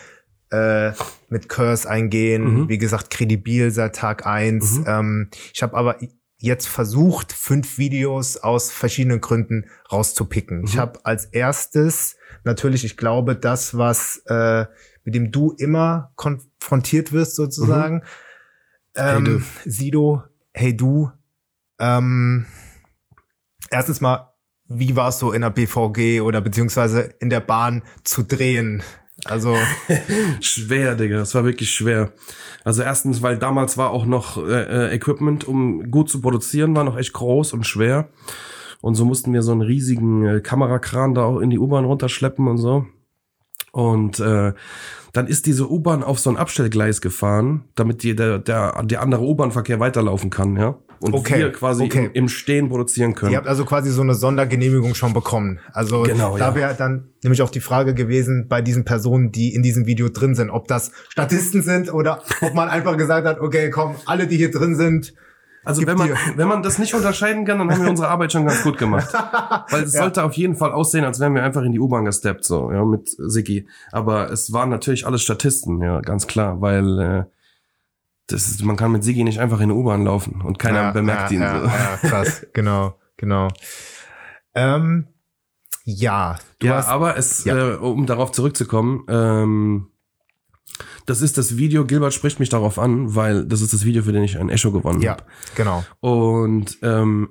mit Curse eingehen. Mhm. Wie gesagt, Credibil seit Tag 1. Mhm. Ich habe aber jetzt versucht, 5 Videos aus verschiedenen Gründen rauszupicken. Mhm. Ich habe als erstes natürlich, ich glaube, das, was mit dem du immer konfrontiert wirst sozusagen. Mhm. Sido, hey du. Erstens mal, wie war es so in der BVG oder beziehungsweise in der Bahn zu drehen? Also schwer, Digga, das war wirklich schwer. Also erstens, weil damals war auch noch Equipment, um gut zu produzieren, war noch echt groß und schwer. Und so mussten wir so einen riesigen Kamerakran da auch in die U-Bahn runterschleppen und so. Und dann ist diese U-Bahn auf so ein Abstellgleis gefahren, damit der andere U-Bahn-Verkehr weiterlaufen kann, ja. Und okay, wir quasi okay. im Stehen produzieren können. Ihr habt also quasi so eine Sondergenehmigung schon bekommen. Also genau, da wäre ja. dann nämlich auch die Frage gewesen bei diesen Personen, die in diesem Video drin sind, ob das Statisten sind oder ob man einfach gesagt hat, okay, komm, alle, die hier drin sind. Also wenn man das nicht unterscheiden kann, dann haben wir unsere Arbeit schon ganz gut gemacht. Weil es ja. sollte auf jeden Fall aussehen, als wären wir einfach in die U-Bahn gesteppt, so, ja, mit Siggi. Aber es waren natürlich alles Statisten, ja, ganz klar, weil man kann mit Siggi nicht einfach in die U-Bahn laufen und keiner bemerkt ihn. Ja, so. Ja, krass, genau. Ja. Du ja, hast, aber es, ja. Um darauf zurückzukommen, das ist das Video, Gilbert spricht mich darauf an, weil das ist das Video, für den ich einen Echo gewonnen habe. Ja, genau. Und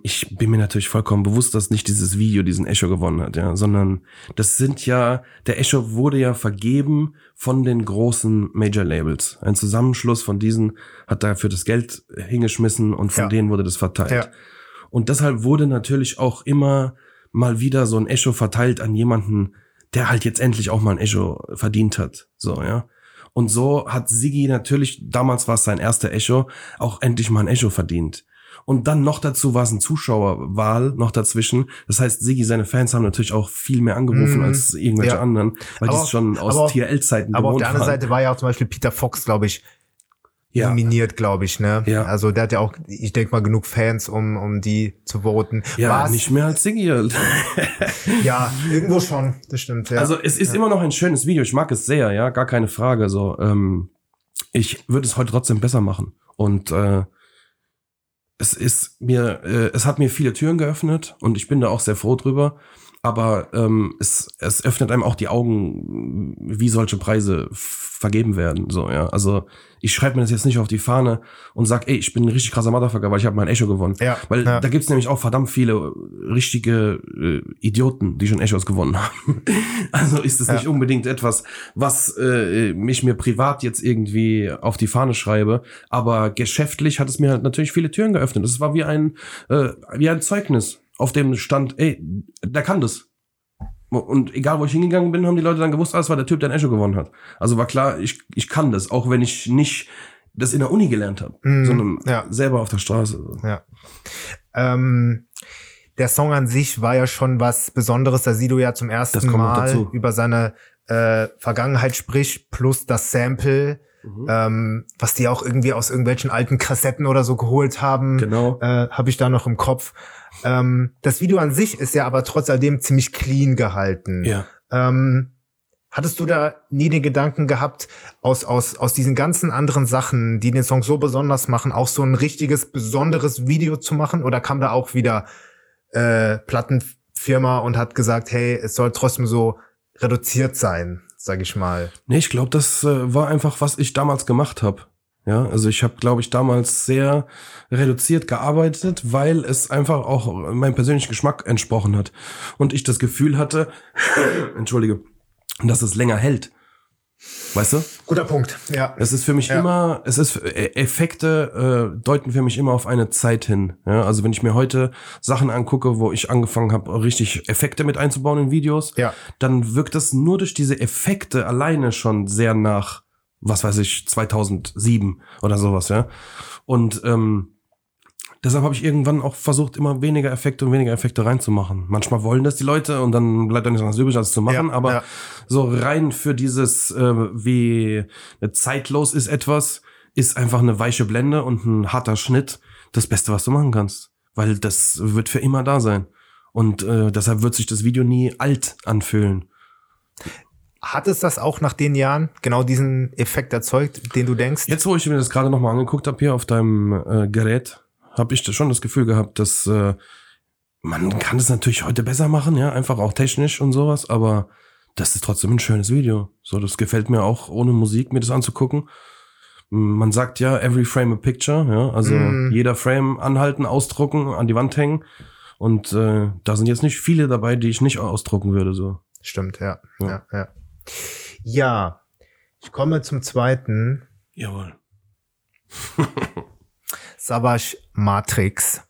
ich bin mir natürlich vollkommen bewusst, dass nicht dieses Video diesen Echo gewonnen hat, ja, sondern das sind ja, der Echo wurde ja vergeben von den großen Major-Labels. Ein Zusammenschluss von diesen hat dafür das Geld hingeschmissen und von denen wurde das verteilt. Ja. Und deshalb wurde natürlich auch immer mal wieder so ein Echo verteilt an jemanden, der halt jetzt endlich auch mal ein Echo verdient hat. So, ja. Und so hat Siggi natürlich, damals war es sein erster Echo, auch endlich mal ein Echo verdient. Und dann noch dazu war es ein Zuschauerwahl noch dazwischen. Das heißt, Siggi, seine Fans haben natürlich auch viel mehr angerufen als irgendwelche anderen, weil die es schon aus TRL-Zeiten gewohnt haben. Aber auf der anderen Seite war ja auch zum Beispiel Peter Fox, glaube ich, nominiert, glaube ich, ne? Ja. Also der hat ja auch, ich denke mal, genug Fans, um die zu voten. Ja, war's? Nicht mehr als Siggi. Ja, irgendwo schon, das stimmt, ja. Also es ist immer noch ein schönes Video, ich mag es sehr, ja, gar keine Frage, so, ich würde es heute trotzdem besser machen und, es hat mir viele Türen geöffnet und ich bin da auch sehr froh drüber, aber es öffnet einem auch die Augen, wie solche Preise vergeben werden, so, ja, also ich schreibe mir das jetzt nicht auf die Fahne und sag, ey, ich bin ein richtig krasser Motherfucker, weil ich habe mein Echo gewonnen, weil da gibt's nämlich auch verdammt viele richtige Idioten, die schon Echos gewonnen haben, also ist es nicht unbedingt etwas, was mich mir privat jetzt irgendwie auf die Fahne schreibe, aber geschäftlich hat es mir halt natürlich viele Türen geöffnet, es war wie ein Zeugnis, auf dem stand, ey, der kann das. Und egal, wo ich hingegangen bin, haben die Leute dann gewusst, es war der Typ, der ein Echo gewonnen hat. Also war klar, ich kann das, auch wenn ich nicht das in der Uni gelernt habe, sondern selber auf der Straße. Ja. Der Song an sich war ja schon was Besonderes, da Sido ja zum ersten Mal über seine Vergangenheit spricht, plus das Sample, was die auch irgendwie aus irgendwelchen alten Kassetten oder so geholt haben. Genau. Habe ich da noch im Kopf. Das Video an sich ist ja aber trotz alledem ziemlich clean gehalten. Ja. Hattest du da nie den Gedanken gehabt, aus diesen ganzen anderen Sachen, die den Song so besonders machen, auch so ein richtiges, besonderes Video zu machen? Oder kam da auch wieder Plattenfirma und hat gesagt, hey, es soll trotzdem so reduziert sein, sag ich mal? Nee, ich glaube, das war einfach, was ich damals gemacht habe. Ja, also ich habe, glaube ich, damals sehr reduziert gearbeitet, weil es einfach auch meinem persönlichen Geschmack entsprochen hat. Und ich das Gefühl hatte, dass es länger hält. Weißt du? Guter Punkt, ja. Es ist für mich immer, Effekte deuten für mich immer auf eine Zeit hin. Ja, also wenn ich mir heute Sachen angucke, wo ich angefangen habe, richtig Effekte mit einzubauen in Videos, dann wirkt das nur durch diese Effekte alleine schon sehr nach, was weiß ich, 2007 oder sowas, ja. Und deshalb habe ich irgendwann auch versucht, immer weniger Effekte reinzumachen. Manchmal wollen das die Leute und dann bleibt dann nichts anderes übrig, als zu machen. Ja, aber so rein für dieses, wie zeitlos ist etwas, ist einfach eine weiche Blende und ein harter Schnitt das Beste, was du machen kannst. Weil das wird für immer da sein. Und deshalb wird sich das Video nie alt anfühlen. Hat es das auch nach den Jahren genau diesen Effekt erzeugt, den du denkst? Jetzt, wo ich mir das gerade nochmal angeguckt habe hier auf deinem Gerät, habe ich da schon das Gefühl gehabt, dass man kann das natürlich heute besser machen, ja, einfach auch technisch und sowas, aber das ist trotzdem ein schönes Video. So, das gefällt mir auch, ohne Musik mir das anzugucken. Man sagt ja, every frame a picture, ja, also jeder Frame anhalten, ausdrucken, an die Wand hängen und da sind jetzt nicht viele dabei, die ich nicht ausdrucken würde, so. Stimmt, ja. Ja, ich komme zum zweiten. Jawohl. Savas Matrix.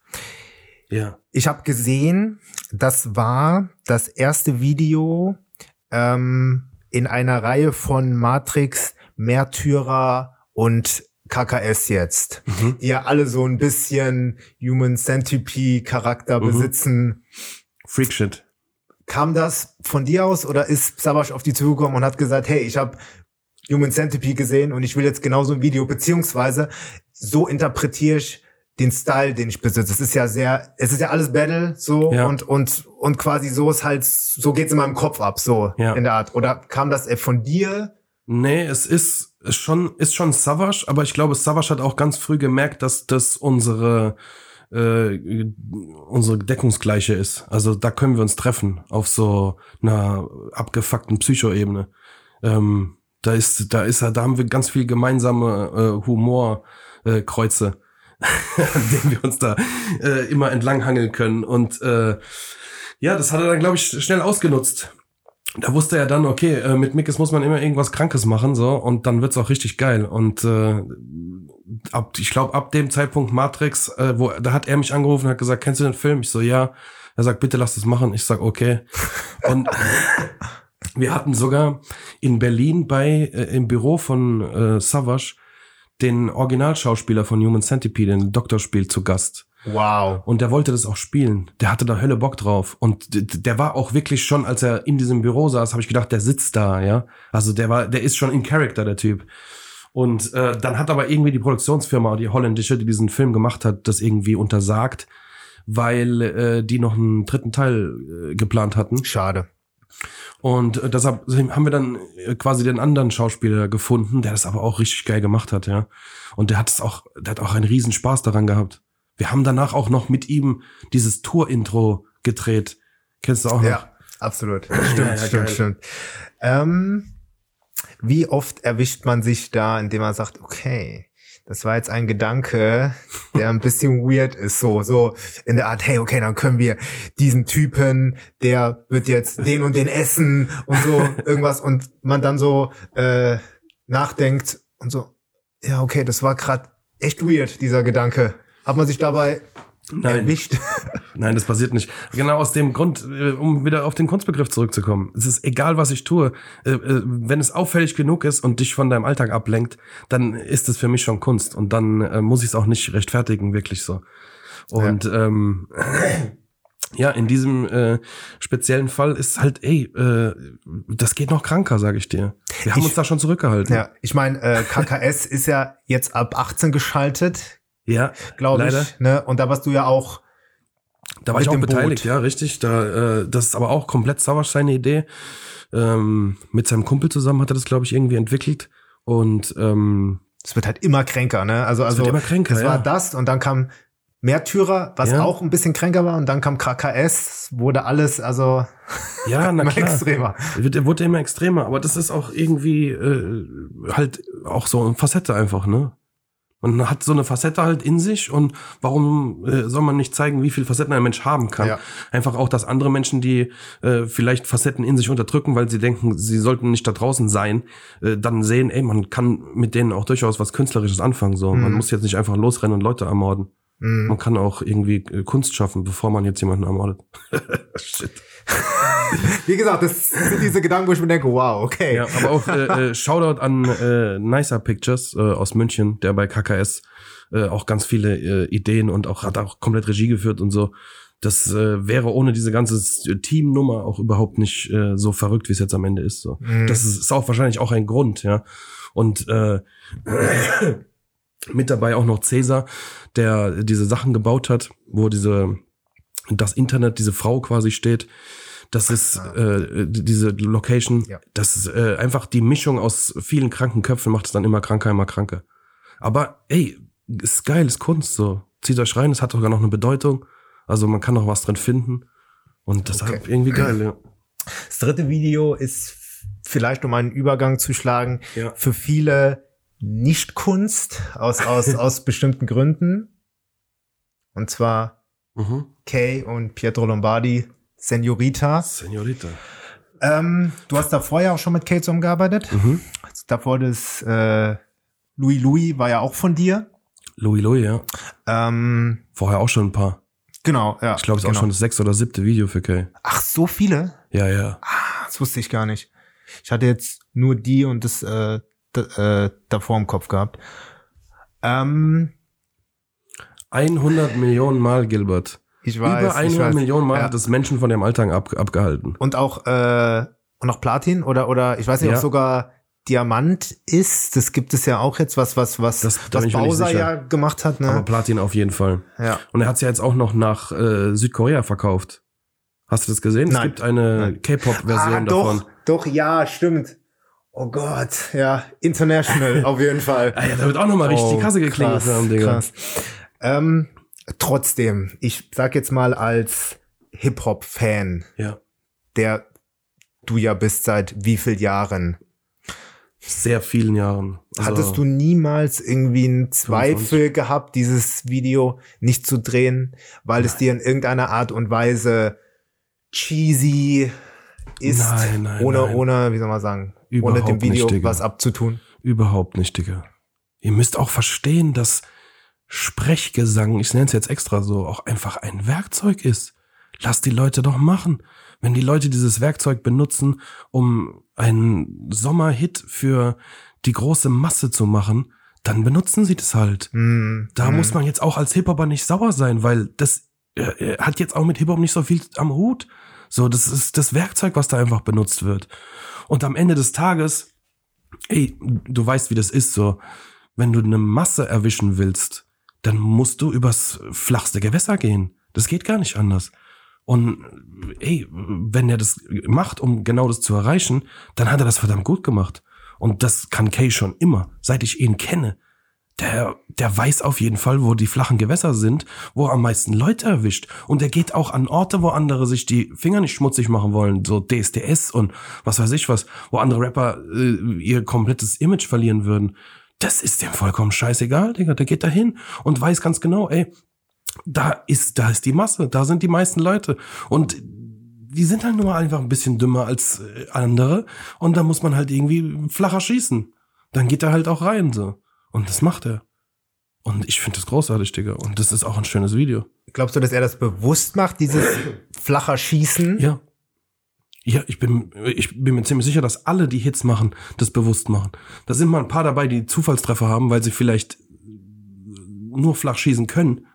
Ja. Ich habe gesehen, das war das erste Video in einer Reihe von Matrix, Märtyrer und KKS jetzt. Ja, alle so ein bisschen Human Centipede Charakter besitzen. Freakshit. Kam das von dir aus oder ist Savas auf die zugekommen und hat gesagt, hey, ich habe Human Centipede gesehen und ich will jetzt genauso ein Video, beziehungsweise so interpretiere ich den Style, den ich besitze. Es ist ja alles Battle so und quasi so ist halt, so geht's in meinem Kopf ab, so in der Art. Oder kam das von dir? Nee, es ist schon Savas, aber ich glaube, Savas hat auch ganz früh gemerkt, dass das unsere unsere Deckungsgleiche ist. Also da können wir uns treffen auf so einer abgefuckten Psychoebene. Da haben wir ganz viel gemeinsame Humorkreuze, an denen wir uns da immer entlanghangeln können. Und ja, das hat er dann, glaube ich, schnell ausgenutzt. Da wusste er dann, okay, mit Mikis muss man immer irgendwas Krankes machen, so, und dann wird's auch richtig geil. Und ab dem Zeitpunkt Matrix, da hat er mich angerufen und hat gesagt, kennst du den Film? Ich so, ja. Er sagt, bitte lass das machen. Ich sag, okay. Und wir hatten sogar in Berlin im Büro von Savas den Originalschauspieler von Human Centipede, den Doktor spielt, zu Gast. Wow. Und der wollte das auch spielen. Der hatte da Hölle Bock drauf. Und der war auch wirklich schon, als er in diesem Büro saß, habe ich gedacht, der sitzt da, ja. Also der ist schon in Character, der Typ. Und dann hat aber irgendwie die Produktionsfirma, die holländische, die diesen Film gemacht hat, das irgendwie untersagt, weil die noch einen dritten Teil geplant hatten. Schade. Und deshalb haben wir dann quasi den anderen Schauspieler gefunden, der das aber auch richtig geil gemacht hat, ja. Und der hat auch einen riesen Spaß daran gehabt. Wir haben danach auch noch mit ihm dieses Tour-Intro gedreht. Kennst du auch noch? Ja, absolut. Stimmt. Wie oft erwischt man sich da, indem man sagt, okay, das war jetzt ein Gedanke, der ein bisschen weird ist, so in der Art, hey, okay, dann können wir diesen Typen, der wird jetzt den und den essen und so irgendwas, und man dann so nachdenkt und so, ja, okay, das war gerade echt weird, dieser Gedanke. Hat man sich dabei erwischt? Nein, das passiert nicht. Genau aus dem Grund, um wieder auf den Kunstbegriff zurückzukommen. Es ist egal, was ich tue. Wenn es auffällig genug ist und dich von deinem Alltag ablenkt, dann ist es für mich schon Kunst. Und dann muss ich es auch nicht rechtfertigen, wirklich so. Und ja, in diesem speziellen Fall ist halt, das geht noch kranker, sage ich dir. Wir haben uns da schon zurückgehalten. Ja, ich meine, KKS ist ja jetzt ab 18 geschaltet. Ja, glaube ich. Ne? Und da warst du ja auch. Da war ich auch beteiligt, ja, richtig. Das ist aber auch komplett Savas seine Idee. Mit seinem Kumpel zusammen hat er das, glaube ich, irgendwie entwickelt. Und es wird halt immer kränker, ne? Also immer kränker, das war das, und dann kam Märtyrer, was auch ein bisschen kränker war, und dann kam KKS, wurde alles, also ja, na immer klar, extremer. Wurde immer extremer, aber das ist auch irgendwie halt auch so eine Facette einfach, ne? Man hat so eine Facette halt in sich, und warum soll man nicht zeigen, wie viele Facetten ein Mensch haben kann? Ja. Einfach auch, dass andere Menschen, die vielleicht Facetten in sich unterdrücken, weil sie denken, sie sollten nicht da draußen sein, dann sehen, man kann mit denen auch durchaus was Künstlerisches anfangen. So, Man muss jetzt nicht einfach losrennen und Leute ermorden. Mhm. Man kann auch irgendwie Kunst schaffen, bevor man jetzt jemanden ermordet. Shit. Wie gesagt, das sind diese Gedanken, wo ich mir denke, wow, okay. Ja, aber auch Shoutout an Nicer Pictures aus München, der bei KKS auch ganz viele Ideen und auch hat auch komplett Regie geführt und so. Das wäre ohne diese ganze Teamnummer auch überhaupt nicht so verrückt, wie es jetzt am Ende ist. So. Mhm. Das ist auch wahrscheinlich auch ein Grund, ja. Und mit dabei auch noch Cäsar, der diese Sachen gebaut hat, wo das Internet, diese Frau quasi steht. Das ist diese Location. Ja. Das ist einfach die Mischung aus vielen kranken Köpfen, macht es dann immer kranker. Aber ist geil, ist Kunst so. Zieht euch rein, es hat sogar noch eine Bedeutung. Also man kann noch was drin finden. Und das ist irgendwie geil, ja. Das dritte Video ist vielleicht, um einen Übergang zu schlagen, für viele nicht Kunst aus bestimmten Gründen. Und zwar Kay und Pietro Lombardi, Senorita. Du hast da vorher auch schon mit Kay zusammengearbeitet. Mhm. Also davor das Louis war ja auch von dir. Louis, ja. Vorher auch schon ein paar. Genau, ja. Ich glaube, es ist auch schon das 6. oder 7. Video für Kay. Ach, so viele? Ja. Ah, das wusste ich gar nicht. Ich hatte jetzt nur die und das davor im Kopf gehabt. 100 Millionen Mal, Gilbert. Ich weiß. Über 100 Millionen Mal hat das Menschen von dem Alltag abgehalten. Und auch Platin oder ich weiß nicht, ob sogar Diamant ist. Das gibt es ja auch jetzt, was Bowser ja gemacht hat. Ne? Aber Platin auf jeden Fall. Ja. Und er hat es ja jetzt auch noch nach Südkorea verkauft. Hast du das gesehen? Nein. Es gibt eine K-Pop-Version davon. Doch, ja, stimmt. Oh Gott, ja, international auf jeden Fall. Ja, da wird auch nochmal richtig die Kasse geklingelt haben, Digga. Krass. Trotzdem, ich sag jetzt mal als Hip-Hop-Fan, ja, der du ja bist seit wie vielen Jahren? Sehr vielen Jahren. Also hattest du niemals irgendwie einen Zweifel gehabt, dieses Video nicht zu drehen, weil es dir in irgendeiner Art und Weise cheesy ist? Nein, wie soll man sagen, überhaupt ohne dem Video nicht, was abzutun? Überhaupt nicht, Digga. Ihr müsst auch verstehen, dass Sprechgesang, ich nenne es jetzt extra so, auch einfach ein Werkzeug ist. Lass die Leute doch machen. Wenn die Leute dieses Werkzeug benutzen, um einen Sommerhit für die große Masse zu machen, dann benutzen sie das halt. Da muss man jetzt auch als Hip-Hopper nicht sauer sein, weil das hat jetzt auch mit Hip-Hop nicht so viel am Hut. So, das ist das Werkzeug, was da einfach benutzt wird. Und am Ende des Tages, ey, du weißt, wie das ist, so, wenn du eine Masse erwischen willst, dann musst du übers flachste Gewässer gehen. Das geht gar nicht anders. Und ey, wenn er das macht, um genau das zu erreichen, dann hat er das verdammt gut gemacht. Und das kann Kay schon immer, seit ich ihn kenne. Der weiß auf jeden Fall, wo die flachen Gewässer sind, wo er am meisten Leute erwischt. Und er geht auch an Orte, wo andere sich die Finger nicht schmutzig machen wollen, so DSDS und was weiß ich was, wo andere Rapper ihr komplettes Image verlieren würden. Das ist dem vollkommen scheißegal, Digga. Der geht da hin und weiß ganz genau, ey, da ist die Masse, da sind die meisten Leute und die sind halt nur einfach ein bisschen dümmer als andere und da muss man halt irgendwie flacher schießen. Dann geht er halt auch rein so und das macht er. Und ich finde das großartig, Digga, und das ist auch ein schönes Video. Glaubst du, dass er das bewusst macht, dieses flacher Schießen? Ja. Ja, ich bin mir ziemlich sicher, dass alle, die Hits machen, das bewusst machen. Da sind mal ein paar dabei, die Zufallstreffer haben, weil sie vielleicht nur flach schießen können.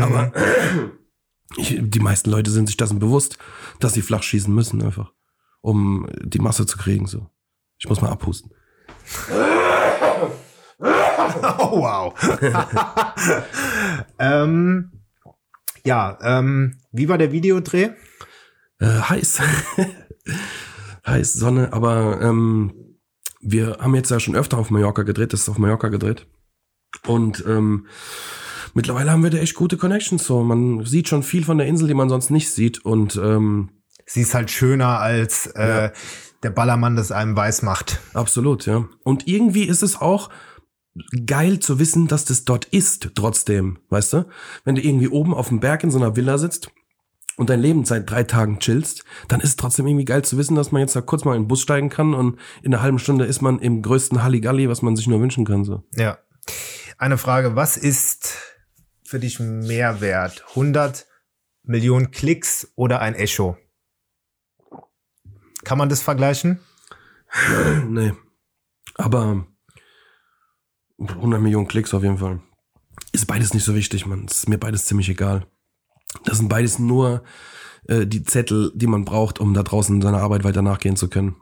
Aber die meisten Leute sind sich dessen bewusst, dass sie flach schießen müssen einfach, um die Masse zu kriegen. So, ich muss mal abhusten. Oh, wow. Wie war der Videodreh? Heiß. Heiß, Sonne, aber wir haben jetzt ja schon öfter auf Mallorca gedreht, und mittlerweile haben wir da echt gute Connections, so. Man sieht schon viel von der Insel, die man sonst nicht sieht und, sie ist halt schöner als, ja, der Ballermann das einem weiß macht. Absolut, ja. Und irgendwie ist es auch geil zu wissen, dass das dort ist, trotzdem, weißt du? Wenn du irgendwie oben auf dem Berg in so einer Villa sitzt und dein Leben seit 3 Tagen chillst, dann ist es trotzdem irgendwie geil zu wissen, dass man jetzt da kurz mal in den Bus steigen kann und in einer halben Stunde ist man im größten Halligalli, was man sich nur wünschen kann, so. Ja. Eine Frage, was ist für dich Mehrwert? 100 Millionen Klicks oder ein Echo? Kann man das vergleichen? Nee. Aber 100 Millionen Klicks auf jeden Fall. Ist beides nicht so wichtig, man. Ist mir beides ziemlich egal. Das sind beides nur die Zettel, die man braucht, um da draußen seiner Arbeit weiter nachgehen zu können.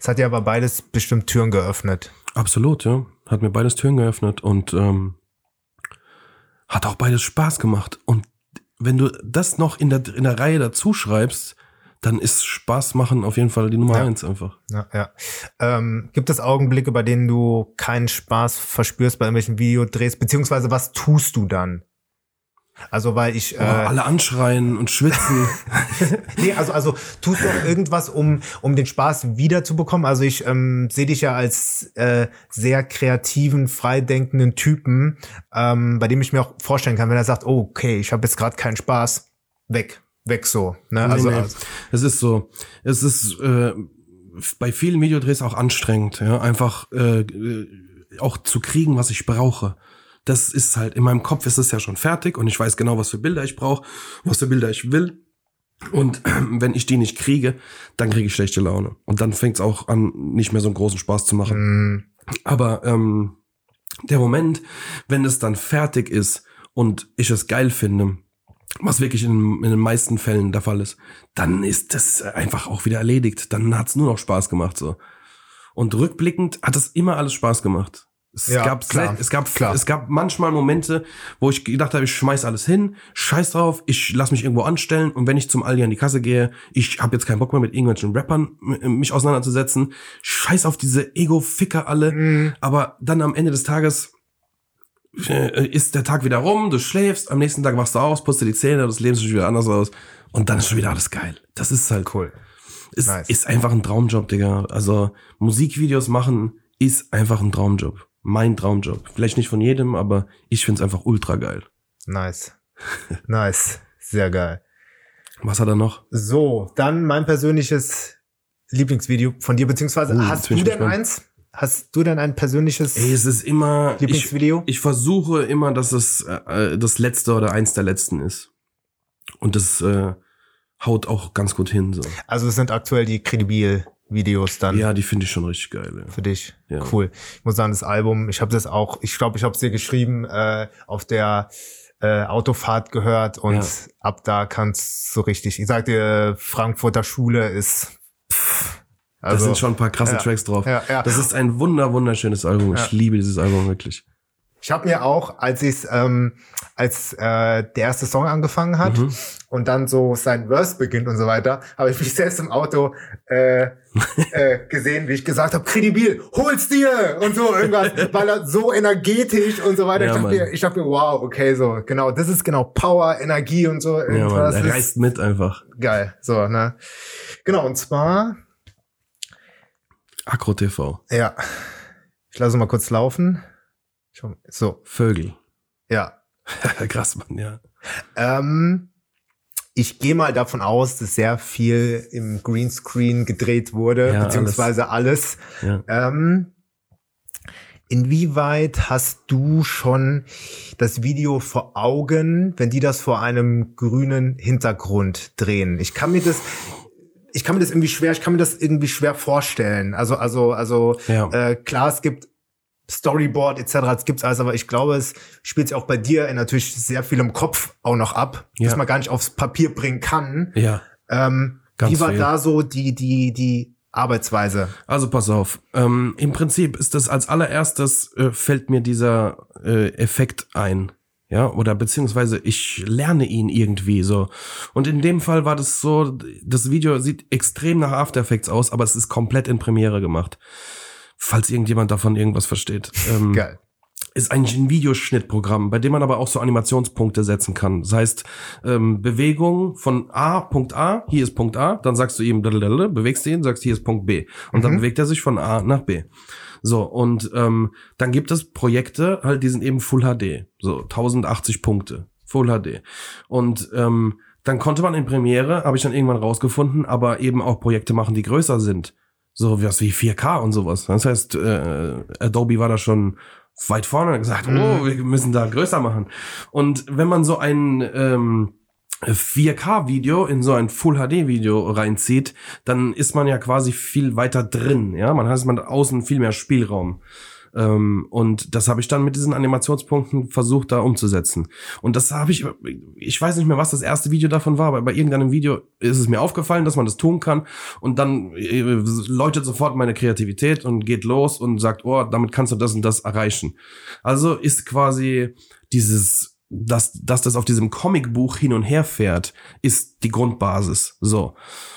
Es hat ja aber beides bestimmt Türen geöffnet. Absolut, ja. Hat mir beides Türen geöffnet und hat auch beides Spaß gemacht. Und wenn du das noch in der Reihe dazu schreibst, dann ist Spaß machen auf jeden Fall die Nummer 1 einfach. Ja, ja. Gibt es Augenblicke, bei denen du keinen Spaß verspürst bei irgendwelchen Videodrehs? Beziehungsweise was tust du dann? Also, weil ich... alle anschreien und schwitzen. Nee, also tust du auch irgendwas, um den Spaß wiederzubekommen? Also ich sehe dich ja als sehr kreativen, freidenkenden Typen, bei dem ich mir auch vorstellen kann, wenn er sagt, oh, okay, ich habe jetzt gerade keinen Spaß, weg so. Ne? Nee. Also. Es ist so, bei vielen Videodrehs auch anstrengend, ja, einfach auch zu kriegen, was ich brauche. Das ist halt, in meinem Kopf ist es ja schon fertig und ich weiß genau, was für Bilder ich brauche, was für Bilder ich will. Und wenn ich die nicht kriege, dann kriege ich schlechte Laune. Und dann fängt es auch an, nicht mehr so einen großen Spaß zu machen. Aber der Moment, wenn es dann fertig ist und ich es geil finde, was wirklich in den meisten Fällen der Fall ist, dann ist das einfach auch wieder erledigt. Dann hat es nur noch Spaß gemacht. So. Und rückblickend hat es immer alles Spaß gemacht. Es gab manchmal Momente, wo ich gedacht habe, ich schmeiß alles hin, scheiß drauf, ich lass mich irgendwo anstellen und wenn ich zum Aldi an die Kasse gehe, ich habe jetzt keinen Bock mehr mit irgendwelchen Rappern mich auseinanderzusetzen, scheiß auf diese Ego-Ficker alle, aber dann am Ende des Tages ist der Tag wieder rum, du schläfst, am nächsten Tag wachst du aus, putzt dir die Zähne, das Leben sieht wieder anders aus und dann ist schon wieder alles geil. Das ist halt cool. Ist, nice. Ist einfach ein Traumjob, Digga. Also Musikvideos machen ist einfach ein Traumjob. Mein Traumjob. Vielleicht nicht von jedem, aber ich find's einfach ultra geil. Nice. Nice. Sehr geil. Was hat er noch? So, dann mein persönliches Lieblingsvideo von dir, beziehungsweise hast du denn eins? Hast du denn ein persönliches Lieblingsvideo? Ich versuche immer, dass es das letzte oder eins der letzten ist. Und das haut auch ganz gut hin. So. Also es sind aktuell die Credibil-Videos dann. Ja, die finde ich schon richtig geil. Ja. Für dich? Ja. Cool. Ich muss sagen, das Album, ich habe das auch, ich glaube, ich habe es dir geschrieben, auf der Autofahrt gehört und ja. Ab da kannst du richtig, ich sag dir, Frankfurter Schule ist... Also, da sind schon ein paar krasse Tracks drauf. Ja, ja. Das ist ein wunderschönes Album. Ja. Ich liebe dieses Album wirklich. Ich habe mir auch, als der erste Song angefangen hat und dann so sein Verse beginnt und so weiter, habe ich mich selbst im Auto gesehen, wie ich gesagt habe, Credibil, hol's dir! Und so irgendwas, weil er so energetisch und so weiter. Ja, ich dachte mir, wow, okay, so, genau, das ist genau Power, Energie und so. Ja, Mann, er reißt mit einfach. Geil, so, ne. Genau, und zwar... Akro TV. Ja. Ich lasse mal kurz laufen. So. Vögel. Ja. Krass, Mann, ja. Ich gehe mal davon aus, dass sehr viel im Greenscreen gedreht wurde, ja, beziehungsweise alles. Ja. Inwieweit hast du schon das Video vor Augen, wenn die das vor einem grünen Hintergrund drehen? Ich kann mir das irgendwie schwer vorstellen. Also ja. Klar, es gibt Storyboard etc., das gibt's alles, aber ich glaube, es spielt sich auch bei dir natürlich sehr viel im Kopf auch noch ab, dass man gar nicht aufs Papier bringen kann. Ja. Wie war da so die Arbeitsweise? Also pass auf, im Prinzip ist das als allererstes fällt mir dieser Effekt ein. Ja, oder beziehungsweise ich lerne ihn irgendwie so. Und in dem Fall war das so, das Video sieht extrem nach After Effects aus, aber es ist komplett in Premiere gemacht. Falls irgendjemand davon irgendwas versteht. Geil. Ist eigentlich ein Videoschnittprogramm, bei dem man aber auch so Animationspunkte setzen kann. Das heißt, Bewegung von A, Punkt A, hier ist Punkt A, dann sagst du ihm, bewegst du ihn, sagst, hier ist Punkt B. Und dann bewegt er sich von A nach B. So, und dann gibt es Projekte, halt, die sind eben Full HD. So, 1080 Punkte, Full HD. Und dann konnte man in Premiere, habe ich dann irgendwann rausgefunden, aber eben auch Projekte machen, die größer sind. So was wie 4K und sowas. Das heißt, Adobe war da schon weit vorne und hat gesagt, oh, wir müssen da größer machen. Und wenn man so ein 4K-Video in so ein Full-HD-Video reinzieht, dann ist man ja quasi viel weiter drin, ja, man hat außen viel mehr Spielraum. Und das habe ich dann mit diesen Animationspunkten versucht, da umzusetzen. Und das habe ich weiß nicht mehr, was das erste Video davon war, aber bei irgendeinem Video ist es mir aufgefallen, dass man das tun kann. Und dann läutet sofort meine Kreativität und geht los und sagt, oh, damit kannst du das und das erreichen. Also ist quasi dieses, dass das auf diesem Comicbuch hin und her fährt, ist die Grundbasis. So.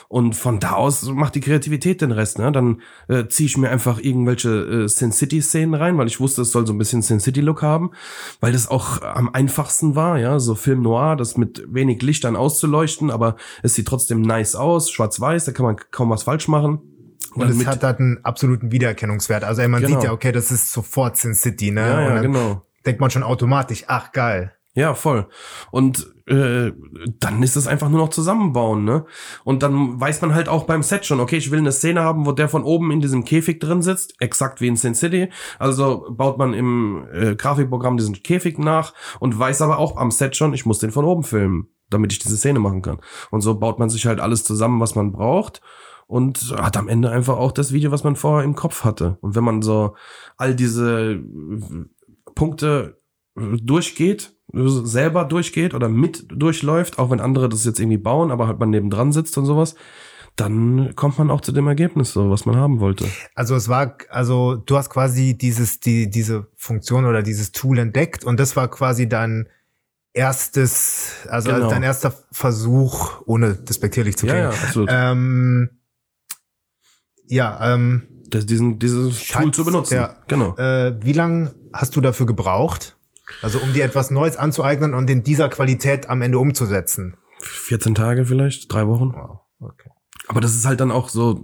Und von da aus macht die Kreativität den Rest, ne? Dann ziehe ich mir einfach irgendwelche Sin City-Szenen rein, weil ich wusste, es soll so ein bisschen Sin City-Look haben, weil das auch am einfachsten war, ja, so Film Noir, das mit wenig Lichtern auszuleuchten, aber es sieht trotzdem nice aus, schwarz-weiß, da kann man kaum was falsch machen. Und es hat halt einen absoluten Wiedererkennungswert. Also ey, man sieht ja, okay, das ist sofort Sin City, ne? Ja, und genau. Denkt man schon automatisch, ach geil. Ja, voll. Und dann ist es einfach nur noch zusammenbauen, ne? Und dann weiß man halt auch beim Set schon, okay, ich will eine Szene haben, wo der von oben in diesem Käfig drin sitzt, exakt wie in Sin City. Also baut man im Grafikprogramm diesen Käfig nach und weiß aber auch am Set schon, ich muss den von oben filmen, damit ich diese Szene machen kann. Und so baut man sich halt alles zusammen, was man braucht. Und hat am Ende einfach auch das Video, was man vorher im Kopf hatte. Und wenn man so all diese Punkte selber durchgeht oder mit durchläuft, auch wenn andere das jetzt irgendwie bauen, aber halt man nebendran sitzt und sowas, dann kommt man auch zu dem Ergebnis, so was man haben wollte. Also du hast quasi diese Funktion oder dieses Tool entdeckt und das war quasi dein erstes, also dein erster Versuch, ohne despektierlich zu klingen. Ja, absolut. Dieses Tool zu benutzen. Ja. Genau. Wie lange hast du dafür gebraucht? Also um dir etwas Neues anzueignen und in dieser Qualität am Ende umzusetzen. 14 Tage vielleicht, 3 Wochen. Wow, okay. Aber das ist halt dann auch so,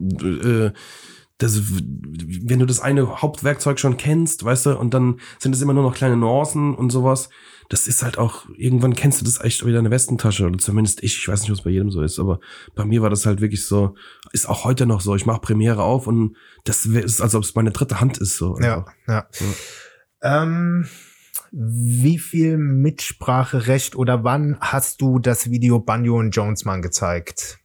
das, wenn du das eine Hauptwerkzeug schon kennst, weißt du, und dann sind es immer nur noch kleine Nuancen und sowas. Das ist halt auch, irgendwann kennst du das echt wieder in der Westentasche. Oder zumindest ich weiß nicht, was bei jedem so ist, aber bei mir war das halt wirklich so, ist auch heute noch so. Ich mache Premiere auf und das ist, als ob es meine dritte Hand ist. So. Ja, ja, ja. Wie viel Mitspracherecht oder wann hast du das Video Banjo und Jonesmann gezeigt?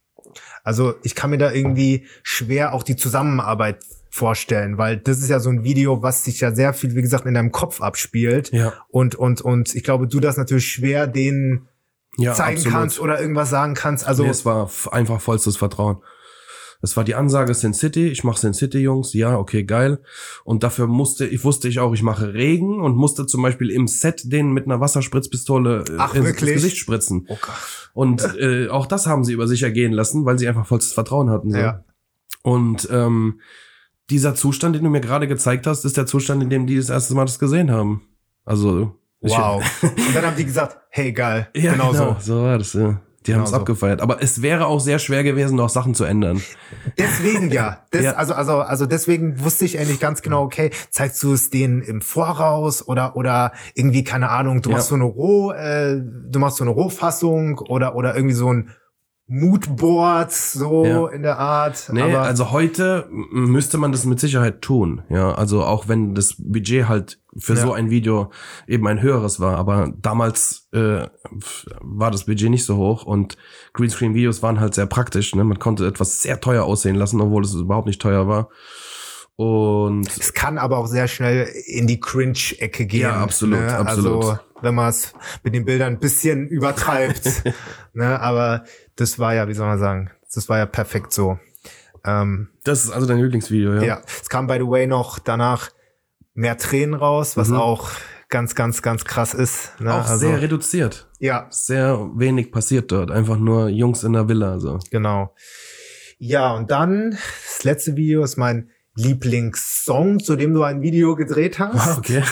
Also ich kann mir da irgendwie schwer auch die Zusammenarbeit vorstellen, weil das ist ja so ein Video, was sich ja sehr viel, wie gesagt, in deinem Kopf abspielt. Ja. Und ich glaube, du das natürlich schwer denen zeigen absolut. Kannst oder irgendwas sagen kannst. Also nee, es war einfach vollstes Vertrauen. Das war die Ansage Sin City, ich mache Sin City, Jungs, ja, okay, geil. Und dafür wusste ich auch, ich mache Regen und musste zum Beispiel im Set denen mit einer Wasserspritzpistole ins Gesicht spritzen. Oh Gott. Und auch das haben sie über sich ergehen lassen, weil sie einfach vollstes Vertrauen hatten. So. Ja. Und dieser Zustand, den du mir gerade gezeigt hast, ist der Zustand, in dem die das erste Mal das gesehen haben. Also. Wow. Und dann haben die gesagt, hey, geil. Ja, genau. So war das, ja. Die haben es abgefeiert. Aber es wäre auch sehr schwer gewesen, noch Sachen zu ändern. Deswegen ja. Ja. Also deswegen wusste ich eigentlich ganz genau, okay, zeigst du es denen im Voraus oder irgendwie, keine Ahnung, du machst so eine Rohfassung oder irgendwie so ein Moodboard, so in der Art. Nee, aber also heute müsste man das mit Sicherheit tun. Ja, also auch wenn das Budget halt für so ein Video eben ein höheres war. Aber damals war das Budget nicht so hoch und Greenscreen-Videos waren halt sehr praktisch. Ne? Man konnte etwas sehr teuer aussehen lassen, obwohl es überhaupt nicht teuer war. Und es kann aber auch sehr schnell in die Cringe-Ecke gehen. Ja, absolut, ne? Absolut. Also wenn man es mit den Bildern ein bisschen übertreibt. Ne? Aber das war ja, wie soll man sagen, das war ja perfekt so. Das ist also dein Lieblingsvideo, ja? Ja, es kam by the way noch danach mehr Tränen raus, was auch ganz, ganz, ganz krass ist. Ne? Auch also, sehr reduziert. Ja. Sehr wenig passiert dort. Einfach nur Jungs in der Villa. So. Genau. Ja, und dann das letzte Video ist mein Lieblingssong, zu dem du ein Video gedreht hast. Wow, okay.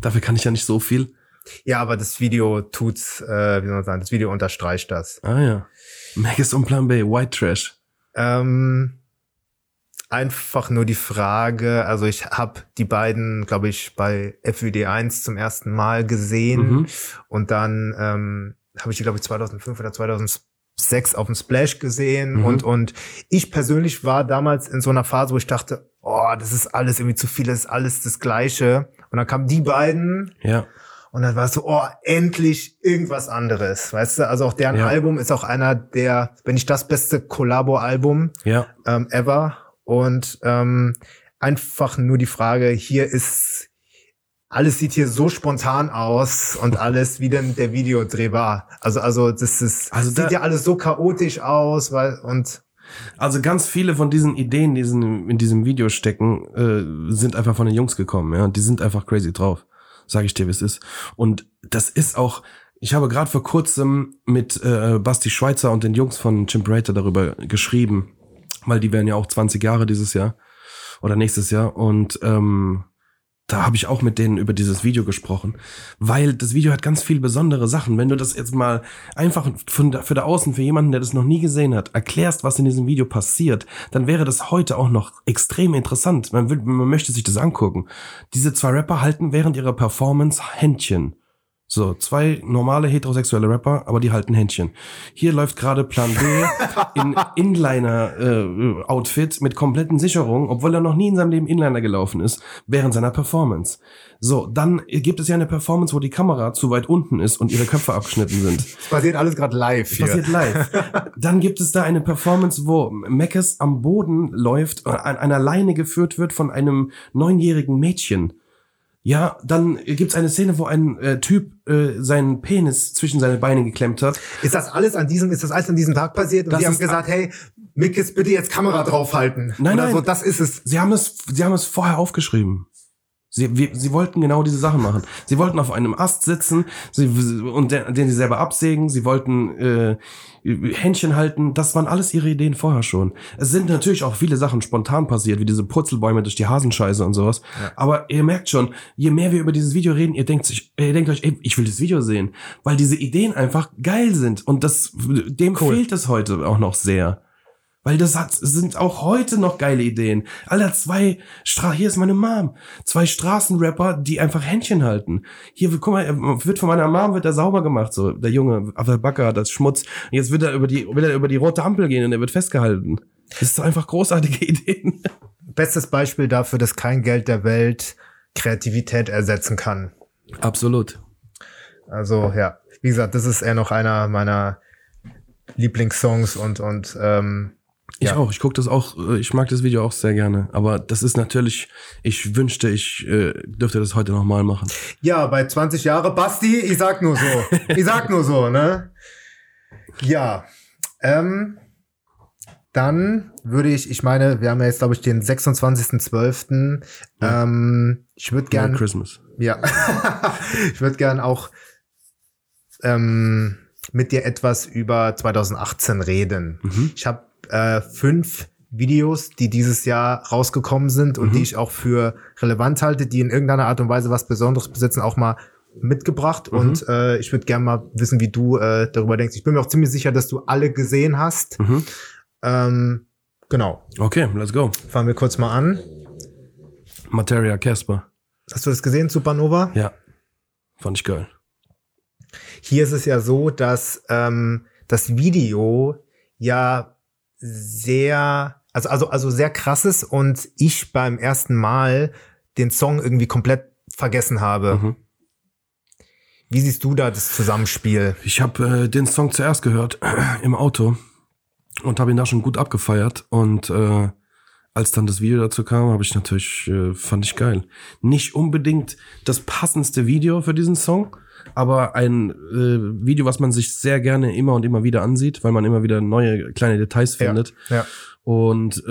Dafür kann ich ja nicht so viel. Ja, aber das Video tut's, wie soll man sagen, das Video unterstreicht das. Ah ja. Megis und Plan B, White Trash. Einfach nur die Frage, also ich habe die beiden, glaube ich, bei FWD1 zum ersten Mal gesehen und dann habe ich die, glaube ich, 2005 oder 2006 auf dem Splash gesehen und ich persönlich war damals in so einer Phase, wo ich dachte, oh, das ist alles irgendwie zu viel, das ist alles das Gleiche und dann kamen die beiden und dann war es so, oh, endlich irgendwas anderes, weißt du, also auch deren Album ist auch einer der, wenn nicht das beste Collabo-Album ever. Und einfach nur die Frage, hier ist, alles sieht hier so spontan aus und alles, wie denn der Videodreh war. Also das ist, also sieht ja alles so chaotisch aus, weil und also ganz viele von diesen Ideen, die in diesem Video stecken, sind einfach von den Jungs gekommen, ja. Die sind einfach crazy drauf, sage ich dir, wie es ist. Und das ist auch. Ich habe gerade vor kurzem mit Basti Schweizer und den Jungs von Chimperator darüber geschrieben. Weil die werden ja auch 20 Jahre dieses Jahr oder nächstes Jahr. Und da habe ich auch mit denen über dieses Video gesprochen. Weil das Video hat ganz viel besondere Sachen. Wenn du das jetzt mal einfach für da außen, für jemanden, der das noch nie gesehen hat, erklärst, was in diesem Video passiert, dann wäre das heute auch noch extrem interessant. Man möchte sich das angucken. Diese zwei Rapper halten während ihrer Performance Händchen. So, zwei normale heterosexuelle Rapper, aber die halten Händchen. Hier läuft gerade Plan B in Inliner-Outfit mit kompletten Sicherungen, obwohl er noch nie in seinem Leben Inliner gelaufen ist, während seiner Performance. So, dann gibt es ja eine Performance, wo die Kamera zu weit unten ist und ihre Köpfe abgeschnitten sind. Das passiert alles gerade live hier. Dann gibt es da eine Performance, wo Mikis am Boden läuft, an einer Leine geführt wird von einem 9-jährigen Mädchen. Ja, dann gibt's eine Szene, wo ein Typ seinen Penis zwischen seine Beine geklemmt hat. Ist das alles an diesem Tag passiert? Und die haben gesagt, hey, Mikis, bitte jetzt Kamera draufhalten. Nein. So, das ist es. Sie haben es vorher aufgeschrieben. Sie wollten genau diese Sachen machen. Sie wollten auf einem Ast sitzen und den sie selber absägen. Sie wollten Händchen halten. Das waren alles ihre Ideen vorher schon. Es sind natürlich auch viele Sachen spontan passiert, wie diese Purzelbäume durch die Hasenscheiße und sowas. Ja. Aber ihr merkt schon, je mehr wir über dieses Video reden, ihr denkt euch, ey, ich will das Video sehen. Weil diese Ideen einfach geil sind. Und dem fehlt es heute auch noch sehr. Weil sind auch heute noch geile Ideen. Alter, hier ist meine Mom. 2 Straßenrapper, die einfach Händchen halten. Hier, guck mal, wird von meiner Mom er sauber gemacht, so. Der Junge, Abdelbacker hat das Schmutz. Und jetzt will er über die rote Ampel gehen und er wird festgehalten. Das ist einfach großartige Ideen. Bestes Beispiel dafür, dass kein Geld der Welt Kreativität ersetzen kann. Absolut. Also, ja. Wie gesagt, das ist eher noch einer meiner Lieblingssongs und Ich auch. Ich gucke das auch. Ich mag das Video auch sehr gerne. Aber das ist natürlich. Ich wünschte, ich dürfte das heute nochmal machen. Ja, bei 20 Jahre, Basti. Ich sag nur so. Ne? Ja. Dann würde ich meine, wir haben ja jetzt, glaube ich, den 26.12. Ja. Ich würde gerne. Christmas. Ja. Ich würde gerne auch mit dir etwas über 2018 reden. Mhm. Ich habe 5 Videos, die dieses Jahr rausgekommen sind und die ich auch für relevant halte, die in irgendeiner Art und Weise was Besonderes besitzen, auch mal mitgebracht. Und ich würde gerne mal wissen, wie du darüber denkst. Ich bin mir auch ziemlich sicher, dass du alle gesehen hast. Genau. Okay, let's go. Fangen wir kurz mal an. Materia, Casper. Hast du das gesehen, Supernova? Ja, fand ich geil. Hier ist es ja so, dass das Video ja sehr, also sehr krasses und ich beim ersten Mal den Song irgendwie komplett vergessen habe. Mhm. Wie siehst du da das Zusammenspiel? Ich habe den Song zuerst gehört im Auto und habe ihn da schon gut abgefeiert und als dann das Video dazu kam, fand ich geil. Nicht unbedingt das passendste Video für diesen Song, aber ein Video, was man sich sehr gerne immer und immer wieder ansieht, weil man immer wieder neue kleine Details findet. Ja. Und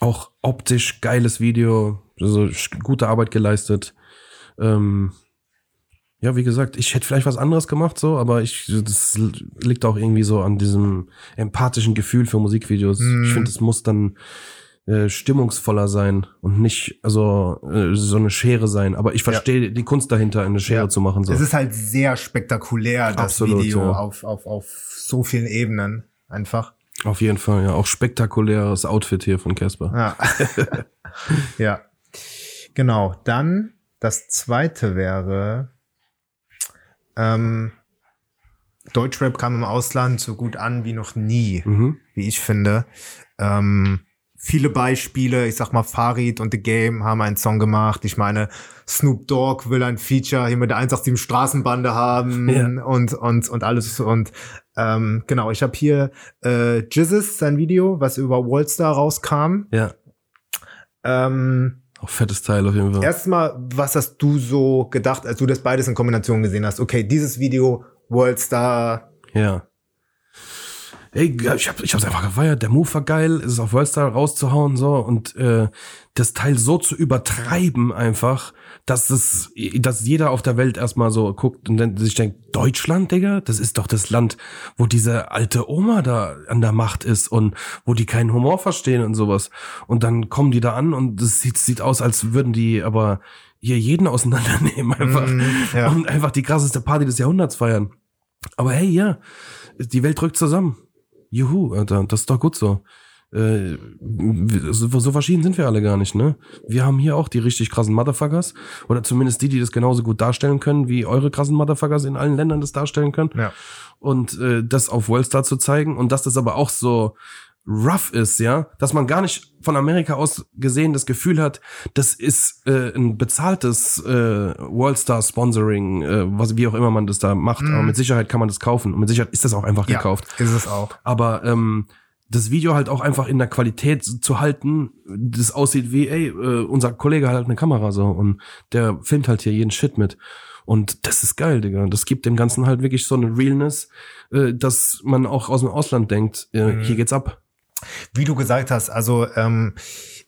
auch optisch geiles Video, also gute Arbeit geleistet. Ja, wie gesagt, ich hätte vielleicht was anderes gemacht, so, aber das liegt auch irgendwie so an diesem empathischen Gefühl für Musikvideos. Mm. Ich finde, es muss dann stimmungsvoller sein und nicht so eine Schere sein. Aber ich verstehe die Kunst dahinter, eine Schere zu machen. So. Es ist halt sehr spektakulär, das Absolut, Video auf so vielen Ebenen einfach. Auf jeden Fall, ja. Auch spektakuläres Outfit hier von Casper. Ja. Ja. Genau. Dann das zweite wäre. Deutschrap kam im Ausland so gut an wie noch nie, wie ich finde. Viele Beispiele, ich sag mal, Farid und The Game haben einen Song gemacht. Ich meine, Snoop Dogg will ein Feature hier mit der 187 Straßenbande haben und alles. Und genau, ich habe hier Jizzes, sein Video, was über Worldstar rauskam. Ja. Auch fettes Teil auf jeden Fall. Erstmal, was hast du so gedacht, als du das beides in Kombination gesehen hast? Okay, dieses Video, Worldstar. Ja. Ey, ich hab's einfach gefeiert. Der Move war geil, es ist auf Worldstar rauszuhauen, so. Und das Teil so zu übertreiben einfach, dass jeder auf der Welt erstmal so guckt und dann sich denkt, Deutschland, Digga? Das ist doch das Land, wo diese alte Oma da an der Macht ist und wo die keinen Humor verstehen und sowas. Und dann kommen die da an und es sieht aus, als würden die aber hier jeden auseinandernehmen einfach. Und einfach die krasseste Party des Jahrhunderts feiern. Aber hey, ja, die Welt rückt zusammen. Juhu, Alter, das ist doch gut so. So verschieden sind wir alle gar nicht, ne? Wir haben hier auch die richtig krassen Motherfuckers oder zumindest die das genauso gut darstellen können, wie eure krassen Motherfuckers in allen Ländern das darstellen können. Ja. Und das auf Worldstar zu zeigen und dass das aber auch so rough ist, ja, dass man gar nicht von Amerika aus gesehen das Gefühl hat, das ist ein bezahltes Worldstar-Sponsoring, was wie auch immer man das da macht, aber mit Sicherheit kann man das kaufen und mit Sicherheit ist das auch einfach gekauft. Ja, ist es auch. Aber das Video halt auch einfach in der Qualität zu halten, das aussieht wie, ey, unser Kollege hat halt eine Kamera so und der filmt halt hier jeden Shit mit. Und das ist geil, Digga. Das gibt dem Ganzen halt wirklich so eine Realness, dass man auch aus dem Ausland denkt, hier geht's ab. Wie du gesagt hast, also in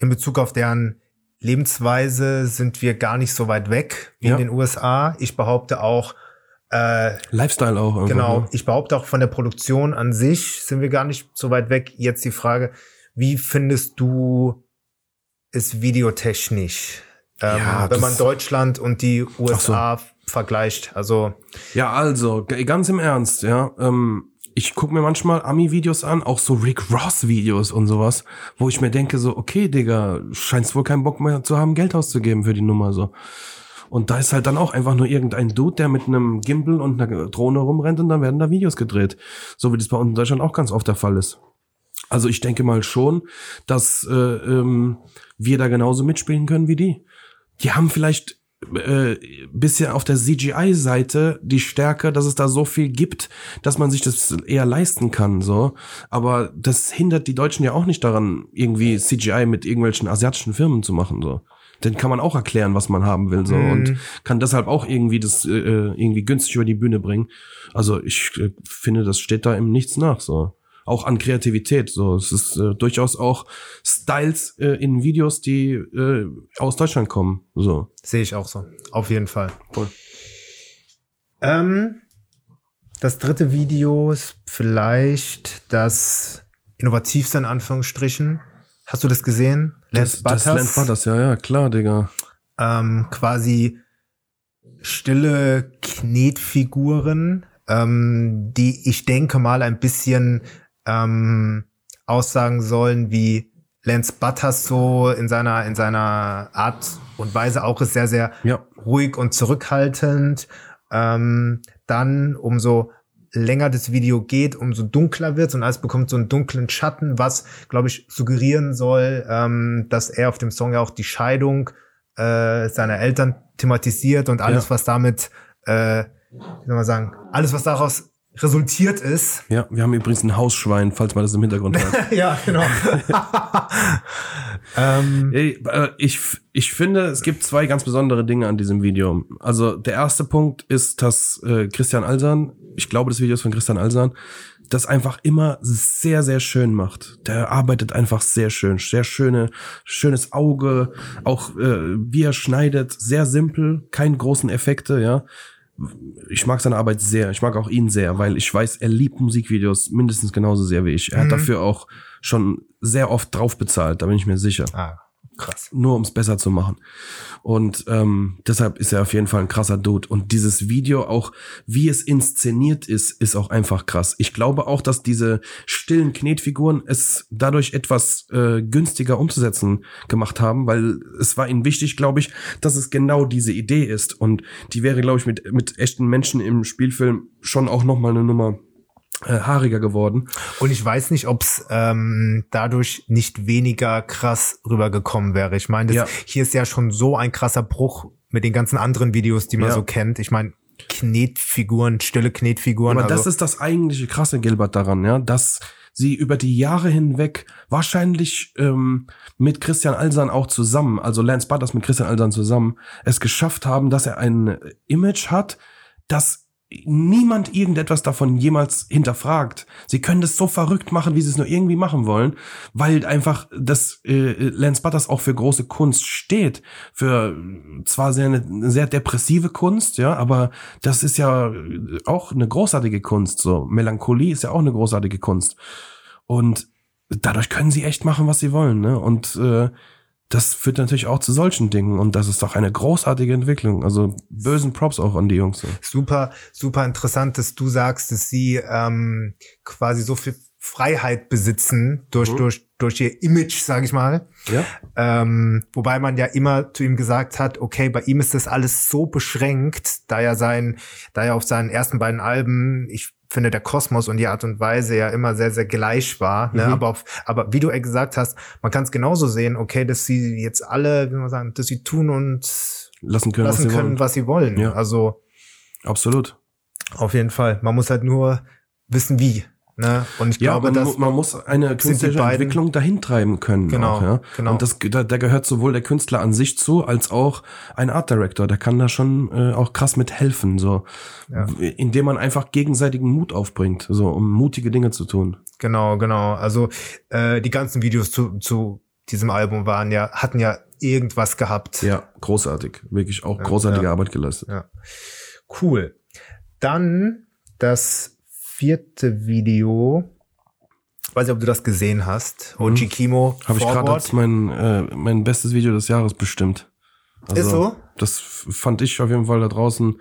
Bezug auf deren lebensweise sind wir gar nicht so weit weg wie in den USA. Ich behaupte auch, Lifestyle auch. Einfach, genau. Ne? Ich behaupte auch, von der Produktion an sich sind wir gar nicht so weit weg. Jetzt die Frage, wie findest du es videotechnisch, wenn man Deutschland und die USA vergleicht? Also ja, also ganz im Ernst, ja. Ich gucke mir manchmal Ami-Videos an, auch so Rick Ross-Videos und sowas, wo ich mir denke so, okay, Digga, scheinst wohl keinen Bock mehr zu haben, Geld auszugeben für die Nummer so. Und da ist halt dann auch einfach nur irgendein Dude, der mit einem Gimbal und einer Drohne rumrennt und dann werden da Videos gedreht. So wie das bei uns in Deutschland auch ganz oft der Fall ist. Also ich denke mal schon, dass wir da genauso mitspielen können wie die. Die haben vielleicht bisschen auf der CGI-Seite die Stärke, dass es da so viel gibt, dass man sich das eher leisten kann, so. Aber das hindert die Deutschen ja auch nicht daran, irgendwie CGI mit irgendwelchen asiatischen Firmen zu machen, so. Den kann man auch erklären, was man haben will, so, und kann deshalb auch irgendwie das irgendwie günstig über die Bühne bringen. Also ich finde, das steht da im Nichts nach, so. Auch an Kreativität, so. Es ist durchaus auch Styles in Videos, die aus Deutschland kommen, so. Sehe ich auch so. Auf jeden Fall. Cool. Das dritte Video ist vielleicht das innovativste in Anführungsstrichen. Hast du das gesehen? Lance Butters. Lance Butters, ja, klar, Digga. Quasi stille Knetfiguren, die ich denke mal ein bisschen aussagen sollen, wie Lance Butters so in seiner Art und Weise auch ist, sehr, sehr ruhig und zurückhaltend. Dann umso länger das Video geht, umso dunkler wird und alles bekommt so einen dunklen Schatten, was, glaube ich, suggerieren soll, dass er auf dem Song ja auch die Scheidung seiner Eltern thematisiert und alles, was damit, wie soll man sagen, alles, was daraus resultiert ist. Ja, wir haben übrigens ein Hausschwein, falls man das im Hintergrund hat. Ja, genau. Ich finde, es gibt zwei ganz besondere Dinge an diesem Video. Also der erste Punkt ist, dass Christian Alsern, ich glaube, das Video ist von Christian Alsern, das einfach immer sehr, sehr schön macht. Der arbeitet einfach sehr schön. Sehr schönes Auge, auch wie er schneidet, sehr simpel, keine großen Effekte, ja. Ich mag seine Arbeit sehr, ich mag auch ihn sehr, weil ich weiß, er liebt Musikvideos mindestens genauso sehr wie ich. Er hat dafür auch schon sehr oft drauf bezahlt, da bin ich mir sicher. Ah, krass. Nur um es besser zu machen. Und deshalb ist er auf jeden Fall ein krasser Dude. Und dieses Video, auch wie es inszeniert ist, ist auch einfach krass. Ich glaube auch, dass diese stillen Knetfiguren es dadurch etwas günstiger umzusetzen gemacht haben, weil es war ihnen wichtig, glaube ich, dass es genau diese Idee ist. Und die wäre, glaube ich, mit echten Menschen im Spielfilm schon auch nochmal eine Nummer haariger geworden. Und ich weiß nicht, ob es dadurch nicht weniger krass rübergekommen wäre. Ich meine, hier ist ja schon so ein krasser Bruch mit den ganzen anderen Videos, die man so kennt. Ich meine, Knetfiguren, stille Knetfiguren. Aber also, das ist das eigentliche krasse, Gilbert, daran, ja, dass sie über die Jahre hinweg wahrscheinlich mit Christian Alsern auch zusammen, also Lance Butters mit Christian Alsern zusammen, es geschafft haben, dass er ein Image hat, das niemand irgendetwas davon jemals hinterfragt. Sie können das so verrückt machen, wie sie es nur irgendwie machen wollen, weil einfach das Lance Butters auch für große Kunst steht. Für zwar eine sehr depressive Kunst, ja, aber das ist ja auch eine großartige Kunst. So Melancholie ist ja auch eine großartige Kunst. Und dadurch können sie echt machen, was sie wollen, ne? Und das führt natürlich auch zu solchen Dingen und das ist doch eine großartige Entwicklung. Also bösen Props auch an die Jungs. Super, super interessant, dass du sagst, dass sie quasi so viel Freiheit besitzen durch ihr Image, sag ich mal. Ja. Wobei man ja immer zu ihm gesagt hat, okay, bei ihm ist das alles so beschränkt, da er auf seinen ersten beiden Alben, ich finde, der Kosmos und die Art und Weise ja immer sehr, sehr gleich war. Ne? Aber wie du gesagt hast, man kann es genauso sehen, okay, dass sie jetzt alle, wie man sagen, dass sie tun und lassen können, was sie wollen. Ja. Also absolut. Auf jeden Fall. Man muss halt nur wissen, wie. Ne? Und ich glaube, dass man muss eine künstlerische Entwicklung dahin treiben können. Genau, auch, ja? Genau. Und da gehört sowohl der Künstler an sich zu, als auch ein Art Director. Der kann da schon auch krass mithelfen, so, indem man einfach gegenseitigen Mut aufbringt, so, um mutige Dinge zu tun. Genau. Also die ganzen Videos zu diesem Album hatten ja irgendwas gehabt. Ja, großartig. Wirklich auch großartige Arbeit geleistet. Ja. Cool. Dann das vierte Video. Ich weiß nicht, ob du das gesehen hast. Hoji Kimo. Habe ich gerade als mein bestes Video des Jahres bestimmt. Also, ist so? Das fand ich auf jeden Fall da draußen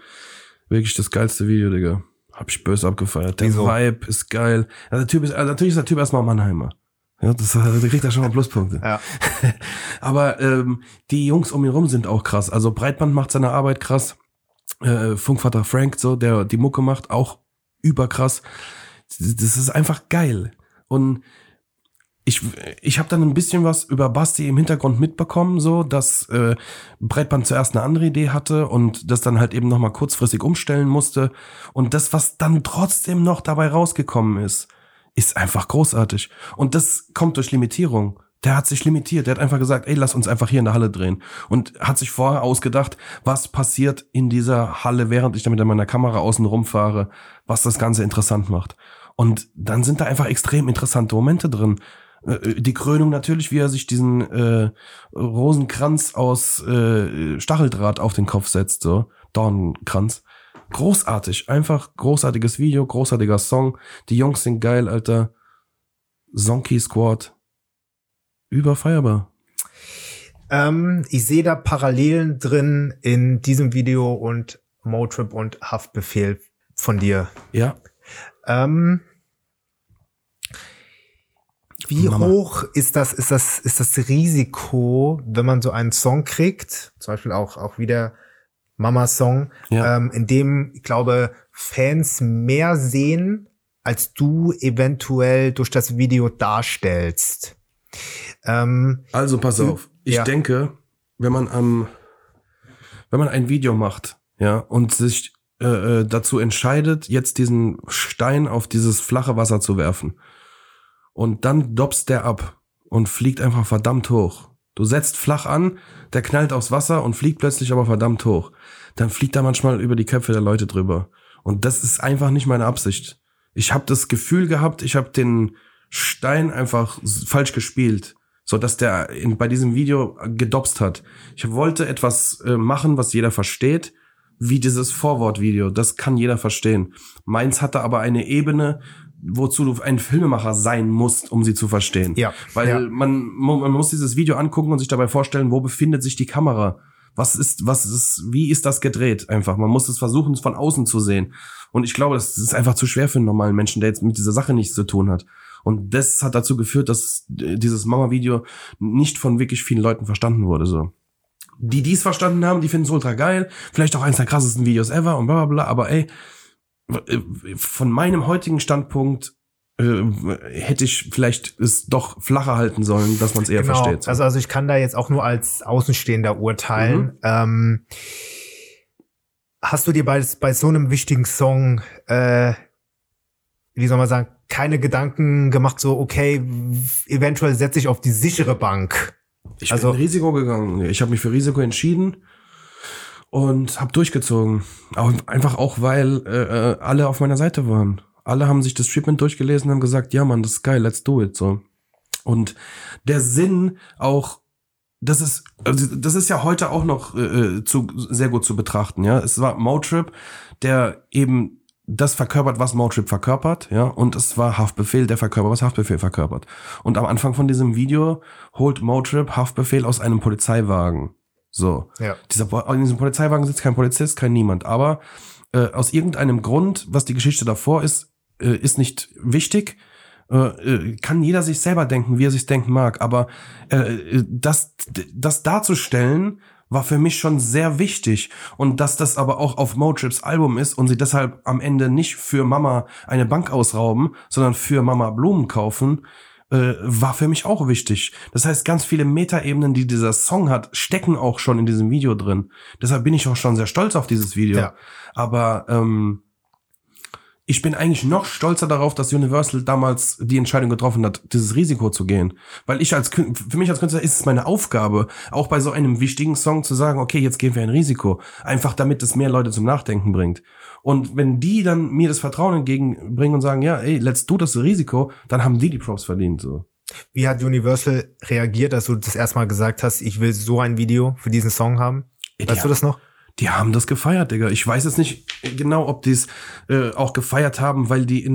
wirklich das geilste Video, Digga. Hab ich böse abgefeiert. Der Vibe ist geil. Also, der Typ ist, natürlich ist der Typ erstmal Mannheimer. Ja, der kriegt da schon mal Pluspunkte. Ja. Aber die Jungs um ihn rum sind auch krass. Also Breitband macht seine Arbeit krass. Funkvater Frank, so, der die Mucke macht, auch überkrass. Das ist einfach geil. Und ich habe dann ein bisschen was über Basti im Hintergrund mitbekommen, so dass Breitband zuerst eine andere Idee hatte und das dann halt eben nochmal kurzfristig umstellen musste. Und das, was dann trotzdem noch dabei rausgekommen ist, ist einfach großartig. Und das kommt durch Limitierung. Der hat sich limitiert. Der hat einfach gesagt, ey, lass uns einfach hier in der Halle drehen. Und hat sich vorher ausgedacht, was passiert in dieser Halle, während ich da mit meiner Kamera außen rumfahre, was das Ganze interessant macht. Und dann sind da einfach extrem interessante Momente drin. Die Krönung natürlich, wie er sich diesen Rosenkranz aus Stacheldraht auf den Kopf setzt, so Dornenkranz. Großartig, einfach großartiges Video, großartiger Song. Die Jungs sind geil, Alter. Zonky Squad. Überfeierbar. Ich sehe da Parallelen drin in diesem Video und Motrip und Haftbefehl von dir. Ja. Wie Mama. Hoch ist das Risiko, wenn man so einen Song kriegt, zum Beispiel auch wieder Mama-Song, in dem, ich glaube, Fans mehr sehen, als du eventuell durch das Video darstellst. Also pass auf, ich denke, wenn man ein Video macht, ja, und sich dazu entscheidet, jetzt diesen Stein auf dieses flache Wasser zu werfen und dann dobst der ab und fliegt einfach verdammt hoch. Du setzt flach an, der knallt aufs Wasser und fliegt plötzlich aber verdammt hoch. Dann fliegt er manchmal über die Köpfe der Leute drüber. Und das ist einfach nicht meine Absicht. Ich habe das Gefühl gehabt, ich habe den Stein einfach falsch gespielt, so dass der bei diesem Video gedopst hat. Ich wollte etwas machen, was jeder versteht, wie dieses Vorwortvideo. Das kann jeder verstehen. Meins hatte aber eine Ebene, wozu du ein Filmemacher sein musst, um sie zu verstehen. Ja. Weil man muss dieses Video angucken und sich dabei vorstellen, wo befindet sich die Kamera? Wie ist das gedreht? Einfach. Man muss es versuchen, es von außen zu sehen. Und ich glaube, das ist einfach zu schwer für einen normalen Menschen, der jetzt mit dieser Sache nichts zu tun hat. Und das hat dazu geführt, dass dieses Mama-Video nicht von wirklich vielen Leuten verstanden wurde, so. Die, die es verstanden haben, die finden es ultra geil. Vielleicht auch eines der krassesten Videos ever und bla, bla, bla. Aber ey, von meinem heutigen Standpunkt hätte ich vielleicht es doch flacher halten sollen, dass man es eher versteht. Also ich kann da jetzt auch nur als Außenstehender urteilen. Hast du dir bei so einem wichtigen Song, wie soll man sagen, keine Gedanken gemacht, so, okay, eventuell setze ich auf die sichere Bank? Ich bin Risiko gegangen. Ich habe mich für Risiko entschieden und habe durchgezogen. Einfach auch, weil alle auf meiner Seite waren. Alle haben sich das Treatment durchgelesen und haben gesagt, ja, Mann, das ist geil, let's do it. So. Und der Sinn auch, das ist ja heute auch noch sehr gut zu betrachten. Ja, es war Motrip, der eben das verkörpert, was Motrip verkörpert, ja, und es war Haftbefehl, der verkörpert, was Haftbefehl verkörpert. Und am Anfang von diesem Video holt Motrip Haftbefehl aus einem Polizeiwagen. So. Ja. In diesem Polizeiwagen sitzt kein Polizist, kein niemand, aber aus irgendeinem Grund, was die Geschichte davor ist, ist nicht wichtig, kann jeder sich selber denken, wie er sich denken mag, aber das darzustellen, war für mich schon sehr wichtig. Und dass das aber auch auf Motrips Album ist und sie deshalb am Ende nicht für Mama eine Bank ausrauben, sondern für Mama Blumen kaufen, war für mich auch wichtig. Das heißt, ganz viele Metaebenen, die dieser Song hat, stecken auch schon in diesem Video drin. Deshalb bin ich auch schon sehr stolz auf dieses Video. Ja. Aber ich bin eigentlich noch stolzer darauf, dass Universal damals die Entscheidung getroffen hat, dieses Risiko zu gehen. Weil für mich als Künstler ist es meine Aufgabe, auch bei so einem wichtigen Song zu sagen, okay, jetzt gehen wir ein Risiko. Einfach damit es mehr Leute zum Nachdenken bringt. Und wenn die dann mir das Vertrauen entgegenbringen und sagen, ja, ey, let's do das Risiko, dann haben die Props verdient, so. Wie hat Universal reagiert, dass du das erstmal gesagt hast, ich will so ein Video für diesen Song haben? Weißt du das noch? Die haben das gefeiert, Digga. Ich weiß jetzt nicht genau, ob die es auch gefeiert haben, weil die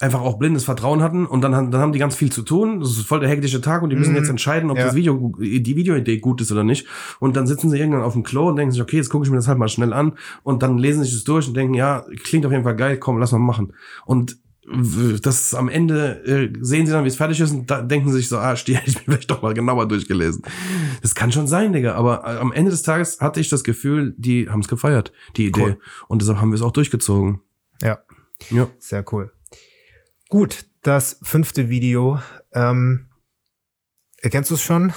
einfach auch blindes Vertrauen hatten. Und dann haben die ganz viel zu tun. Das ist voll der hektische Tag und die müssen jetzt entscheiden, ob das Video, die Videoidee gut ist oder nicht. Und dann sitzen sie irgendwann auf dem Klo und denken sich, okay, jetzt gucke ich mir das halt mal schnell an. Und dann lesen sich das durch und denken, ja, klingt auf jeden Fall geil, komm, lass mal machen. Und das am Ende sehen sie dann, wie es fertig ist, und da denken sie sich so, die hätte ich mir vielleicht doch mal genauer durchgelesen. Das kann schon sein, Digga, aber am Ende des Tages hatte ich das Gefühl, die haben es gefeiert, die Idee. Cool. Und deshalb haben wir es auch durchgezogen. Ja. Sehr cool. Gut, das 5. Video. Erkennst du es schon?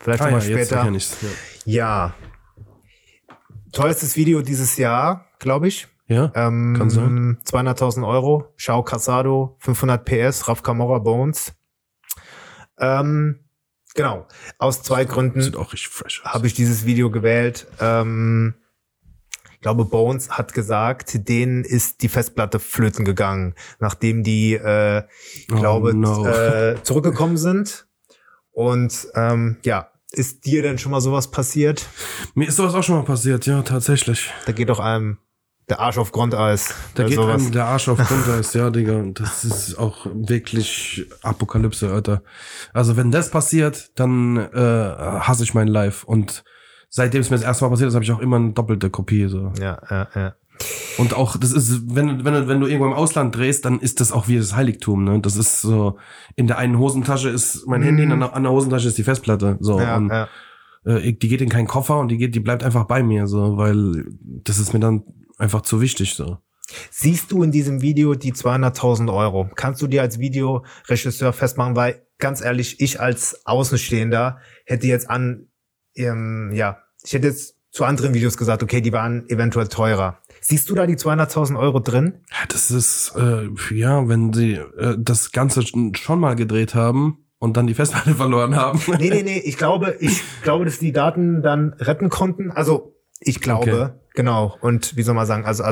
Vielleicht nochmal später. Jetzt Tollstes Video dieses Jahr, glaube ich. Ja, kann sein. 200.000 Euro, Shao Casado, 500 PS, Raf Camora Bones. Genau, aus zwei Gründen habe ich dieses Video gewählt. Ich glaube, Bones hat gesagt, denen ist die Festplatte flöten gegangen, nachdem die, zurückgekommen sind. Und ist dir denn schon mal sowas passiert? Mir ist sowas auch schon mal passiert, ja, tatsächlich. Da geht doch einem der Arsch auf Grundeis. Da geht einem der Arsch auf Grundeis, ja, Digga. Und das ist auch wirklich Apokalypse, Alter. Also wenn das passiert, dann hasse ich mein Live. Und seitdem es mir das erste Mal passiert ist, habe ich auch immer eine doppelte Kopie. So. Ja. Und auch, das ist, wenn du irgendwo im Ausland drehst, dann ist das auch wie das Heiligtum, ne? Das ist so, in der einen Hosentasche ist mein Handy, in der anderen Hosentasche ist die Festplatte. So. Und die geht in keinen Koffer und die bleibt einfach bei mir, so, weil das ist mir dann einfach zu wichtig, so. Siehst du in diesem Video die 200.000 Euro? Kannst du dir als Videoregisseur festmachen, weil, ganz ehrlich, ich als Außenstehender hätte jetzt ich hätte jetzt zu anderen Videos gesagt, okay, die waren eventuell teurer. Siehst du da die 200.000 Euro drin? Ja, das ist, wenn sie das Ganze schon mal gedreht haben und dann die Festplatte verloren haben. Nee, ich glaube, dass die Daten dann retten konnten. Also, ich glaube... Okay. Genau, und wie soll man sagen, also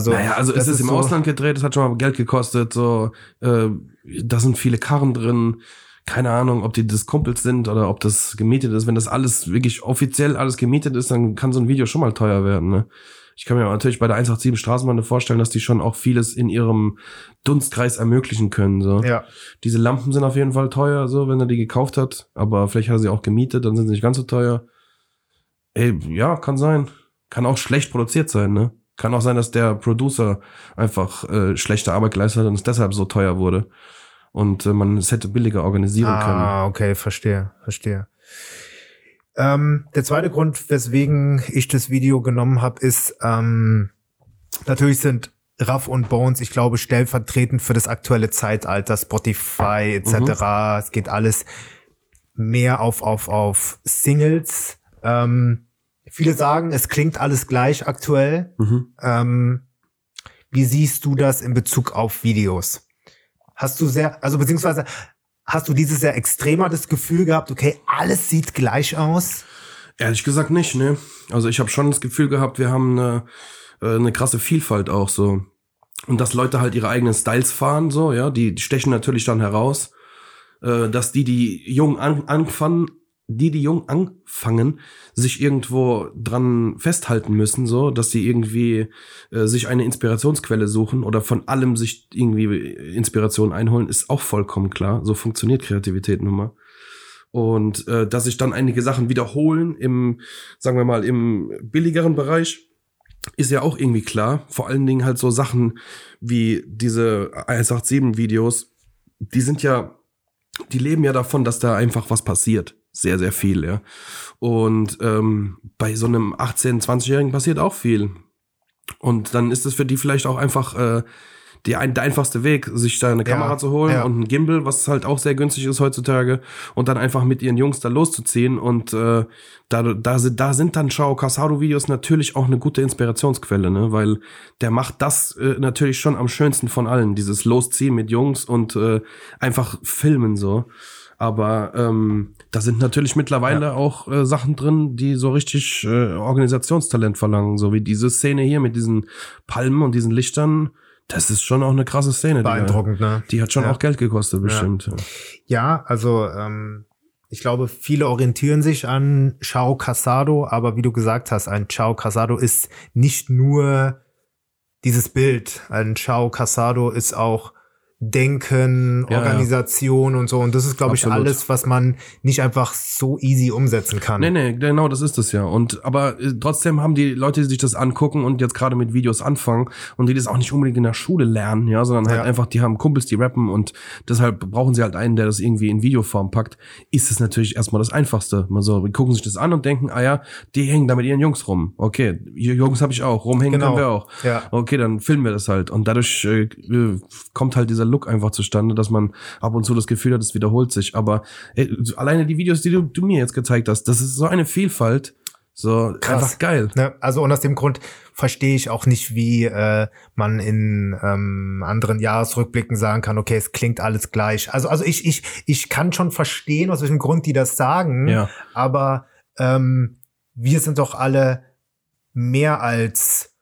es ist im Ausland gedreht, es hat schon mal Geld gekostet, so, da sind viele Karren drin, keine Ahnung, ob die das Kumpels sind oder ob das gemietet ist. Wenn das alles wirklich offiziell alles gemietet ist, dann kann so ein Video schon mal teuer werden, ne? Ich kann mir natürlich bei der 187 Straßenbande vorstellen, dass die schon auch vieles in ihrem Dunstkreis ermöglichen können, so. Ja. Diese Lampen sind auf jeden Fall teuer, so, wenn er die gekauft hat, aber vielleicht hat er sie auch gemietet, dann sind sie nicht ganz so teuer. Ey, ja, kann sein. Kann auch schlecht produziert sein, ne? Kann auch sein, dass der Producer einfach schlechte Arbeit geleistet hat und es deshalb so teuer wurde. Und man es hätte billiger organisieren können. Ah, okay, verstehe. Der zweite Grund, weswegen ich das Video genommen habe, ist, natürlich sind Raff und Bones, ich glaube, stellvertretend für das aktuelle Zeitalter, Spotify etc. Es geht alles mehr auf Singles. Viele sagen, es klingt alles gleich aktuell. Wie siehst du das in Bezug auf Videos? Hast du dieses Jahr extremer das Gefühl gehabt, okay, alles sieht gleich aus? Ehrlich gesagt nicht, ne. Also ich habe schon das Gefühl gehabt, wir haben eine krasse Vielfalt auch so. Und dass Leute halt ihre eigenen Styles fahren, so, ja, die stechen natürlich dann heraus. Dass die jung anfangen, sich irgendwo dran festhalten müssen, so, dass sie irgendwie sich eine Inspirationsquelle suchen oder von allem sich irgendwie Inspiration einholen, ist auch vollkommen klar. So funktioniert Kreativität nun mal. Und dass sich dann einige Sachen wiederholen im, sagen wir mal, im billigeren Bereich, ist ja auch irgendwie klar. Vor allen Dingen halt so Sachen wie diese 187-Videos, die leben ja davon, dass da einfach was passiert. Sehr, sehr viel, ja. Und bei so einem 18-, 20-Jährigen passiert auch viel. Und dann ist es für die vielleicht auch einfach der einfachste Weg, sich da eine Kamera zu holen und einen Gimbal, was halt auch sehr günstig ist heutzutage, und dann einfach mit ihren Jungs da loszuziehen. Und da sind dann Shao Casado-Videos natürlich auch eine gute Inspirationsquelle, ne? Weil der macht das natürlich schon am schönsten von allen, dieses Losziehen mit Jungs und einfach filmen so. Aber da sind natürlich mittlerweile auch Sachen drin, die so richtig Organisationstalent verlangen. So wie diese Szene hier mit diesen Palmen und diesen Lichtern. Das ist schon auch eine krasse Szene. Beeindruckend, ne? Die hat schon auch Geld gekostet, bestimmt. Ja, also ich glaube, viele orientieren sich an Chao Casado, aber wie du gesagt hast, ein Chao Casado ist nicht nur dieses Bild. Ein Chao Casado ist auch Denken, Organisation und so. Und das ist, glaube ich, alles, was man nicht einfach so easy umsetzen kann. Nee, genau, das ist es ja. Und aber trotzdem haben die Leute, die sich das angucken und jetzt gerade mit Videos anfangen und die das auch nicht unbedingt in der Schule lernen, ja, sondern halt einfach, die haben Kumpels, die rappen und deshalb brauchen sie halt einen, der das irgendwie in Videoform packt, ist es natürlich erstmal das Einfachste. Man so, die gucken sich das an und denken, ah ja, die hängen da mit ihren Jungs rum. Okay, Jungs habe ich auch, rumhängen können wir auch. Ja. Okay, dann filmen wir das halt. Und dadurch kommt halt dieser Look einfach zustande, dass man ab und zu das Gefühl hat, es wiederholt sich. Aber alleine die Videos, die du mir jetzt gezeigt hast, das ist so eine Vielfalt. So krass. Einfach geil. Ne? Also und aus dem Grund verstehe ich auch nicht, wie man in anderen Jahresrückblicken sagen kann, okay, es klingt alles gleich. Also ich kann schon verstehen, aus welchem Grund die das sagen. Ja. Aber wir sind doch alle mehr als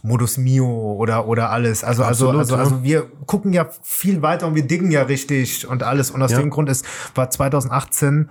Modus Mio oder alles. Also wir gucken ja viel weiter und wir diggen ja richtig und alles. Und aus dem Grund war 2018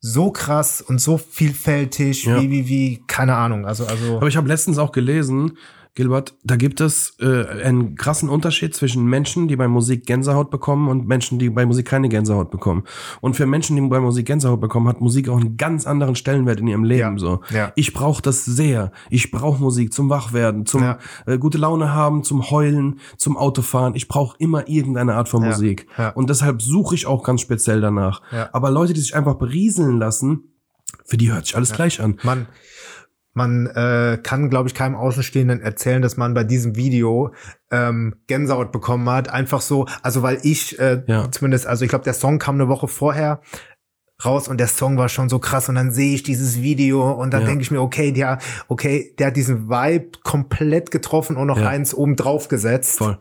so krass und so vielfältig wie keine Ahnung. Also. Aber ich habe letztens auch gelesen, Gilbert, da gibt es einen krassen Unterschied zwischen Menschen, die bei Musik Gänsehaut bekommen und Menschen, die bei Musik keine Gänsehaut bekommen. Und für Menschen, die bei Musik Gänsehaut bekommen, hat Musik auch einen ganz anderen Stellenwert in ihrem Leben. Ja. So, ich brauche das sehr. Ich brauche Musik zum Wachwerden, zum gute Laune haben, zum Heulen, zum Autofahren. Ich brauche immer irgendeine Art von Musik. Ja. Und deshalb suche ich auch ganz speziell danach. Ja. Aber Leute, die sich einfach berieseln lassen, für die hört sich alles gleich an. Man kann, glaube ich, keinem Außenstehenden erzählen, dass man bei diesem Video Gänsehaut bekommen hat. Einfach so, also weil ich zumindest, also ich glaube, der Song kam eine Woche vorher raus und der Song war schon so krass und dann sehe ich dieses Video und dann denke ich mir, okay, der hat diesen Vibe komplett getroffen und noch eins oben drauf gesetzt. Voll.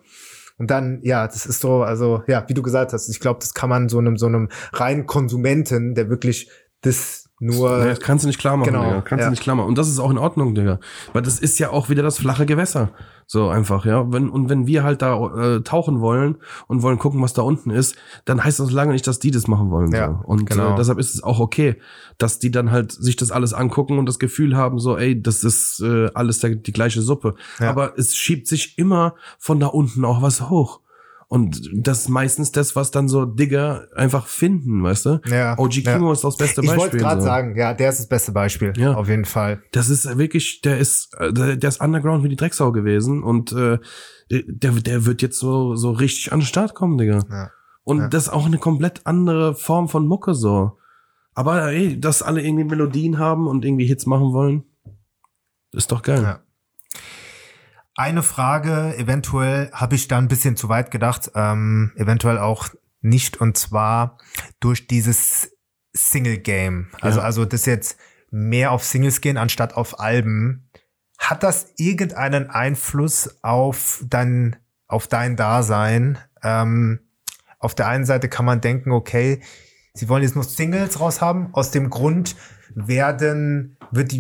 Und dann, das ist so, also wie du gesagt hast, ich glaube, das kann man so einem reinen Konsumenten, der wirklich das nur. Das kannst du nicht klar machen, Digga. Kannst du nicht klar machen. Und das ist auch in Ordnung, Digga. Weil das ist ja auch wieder das flache Gewässer. So einfach, ja. Wenn wir halt da tauchen wollen und wollen gucken, was da unten ist, dann heißt das lange nicht, dass die das machen wollen. Ja, so. Und deshalb ist es auch okay, dass die dann halt sich das alles angucken und das Gefühl haben, so, ey, das ist alles die gleiche Suppe. Ja. Aber es schiebt sich immer von da unten auch was hoch. Und das ist meistens das, was dann so Digger einfach finden, weißt du? Ja. OG Kimo ist das beste Beispiel. Ich wollte gerade sagen, der ist das beste Beispiel, auf jeden Fall. Das ist wirklich, der ist Underground wie die Drecksau gewesen und der wird jetzt so richtig an den Start kommen, Digga. Ja. Und das ist auch eine komplett andere Form von Mucke so. Aber ey, dass alle irgendwie Melodien haben und irgendwie Hits machen wollen, ist doch geil. Ja. Eine Frage, eventuell habe ich da ein bisschen zu weit gedacht, eventuell auch nicht, und zwar durch dieses Single-Game. Also das jetzt mehr auf Singles gehen anstatt auf Alben. Hat das irgendeinen Einfluss auf dein Dasein? Auf der einen Seite kann man denken, okay, sie wollen jetzt nur Singles raushaben, aus dem Grund wird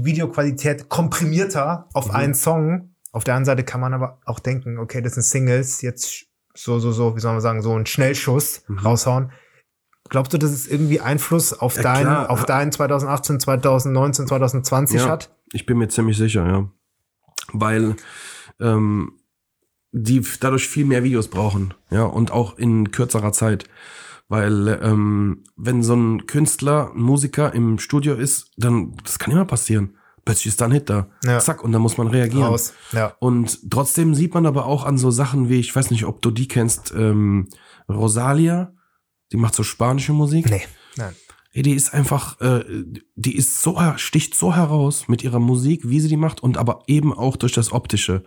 die Videoqualität komprimierter auf einen Song. Auf der anderen Seite kann man aber auch denken, okay, das sind Singles, jetzt so, wie soll man sagen, so einen Schnellschuss raushauen. Glaubst du, dass es irgendwie Einfluss auf dein 2018, 2019, 2020 hat? Ich bin mir ziemlich sicher, weil die dadurch viel mehr Videos brauchen, und auch in kürzerer Zeit. Weil wenn so ein Künstler, ein Musiker im Studio ist, dann, das kann immer passieren. Plötzlich ist da ein Hit da. Ja. Zack, und dann muss man reagieren. Ja. Und trotzdem sieht man aber auch an so Sachen wie, ich weiß nicht, ob du die kennst, Rosalia, die macht so spanische Musik. Nee, nein. Die ist einfach, sticht so heraus mit ihrer Musik, wie sie die macht, und aber eben auch durch das Optische.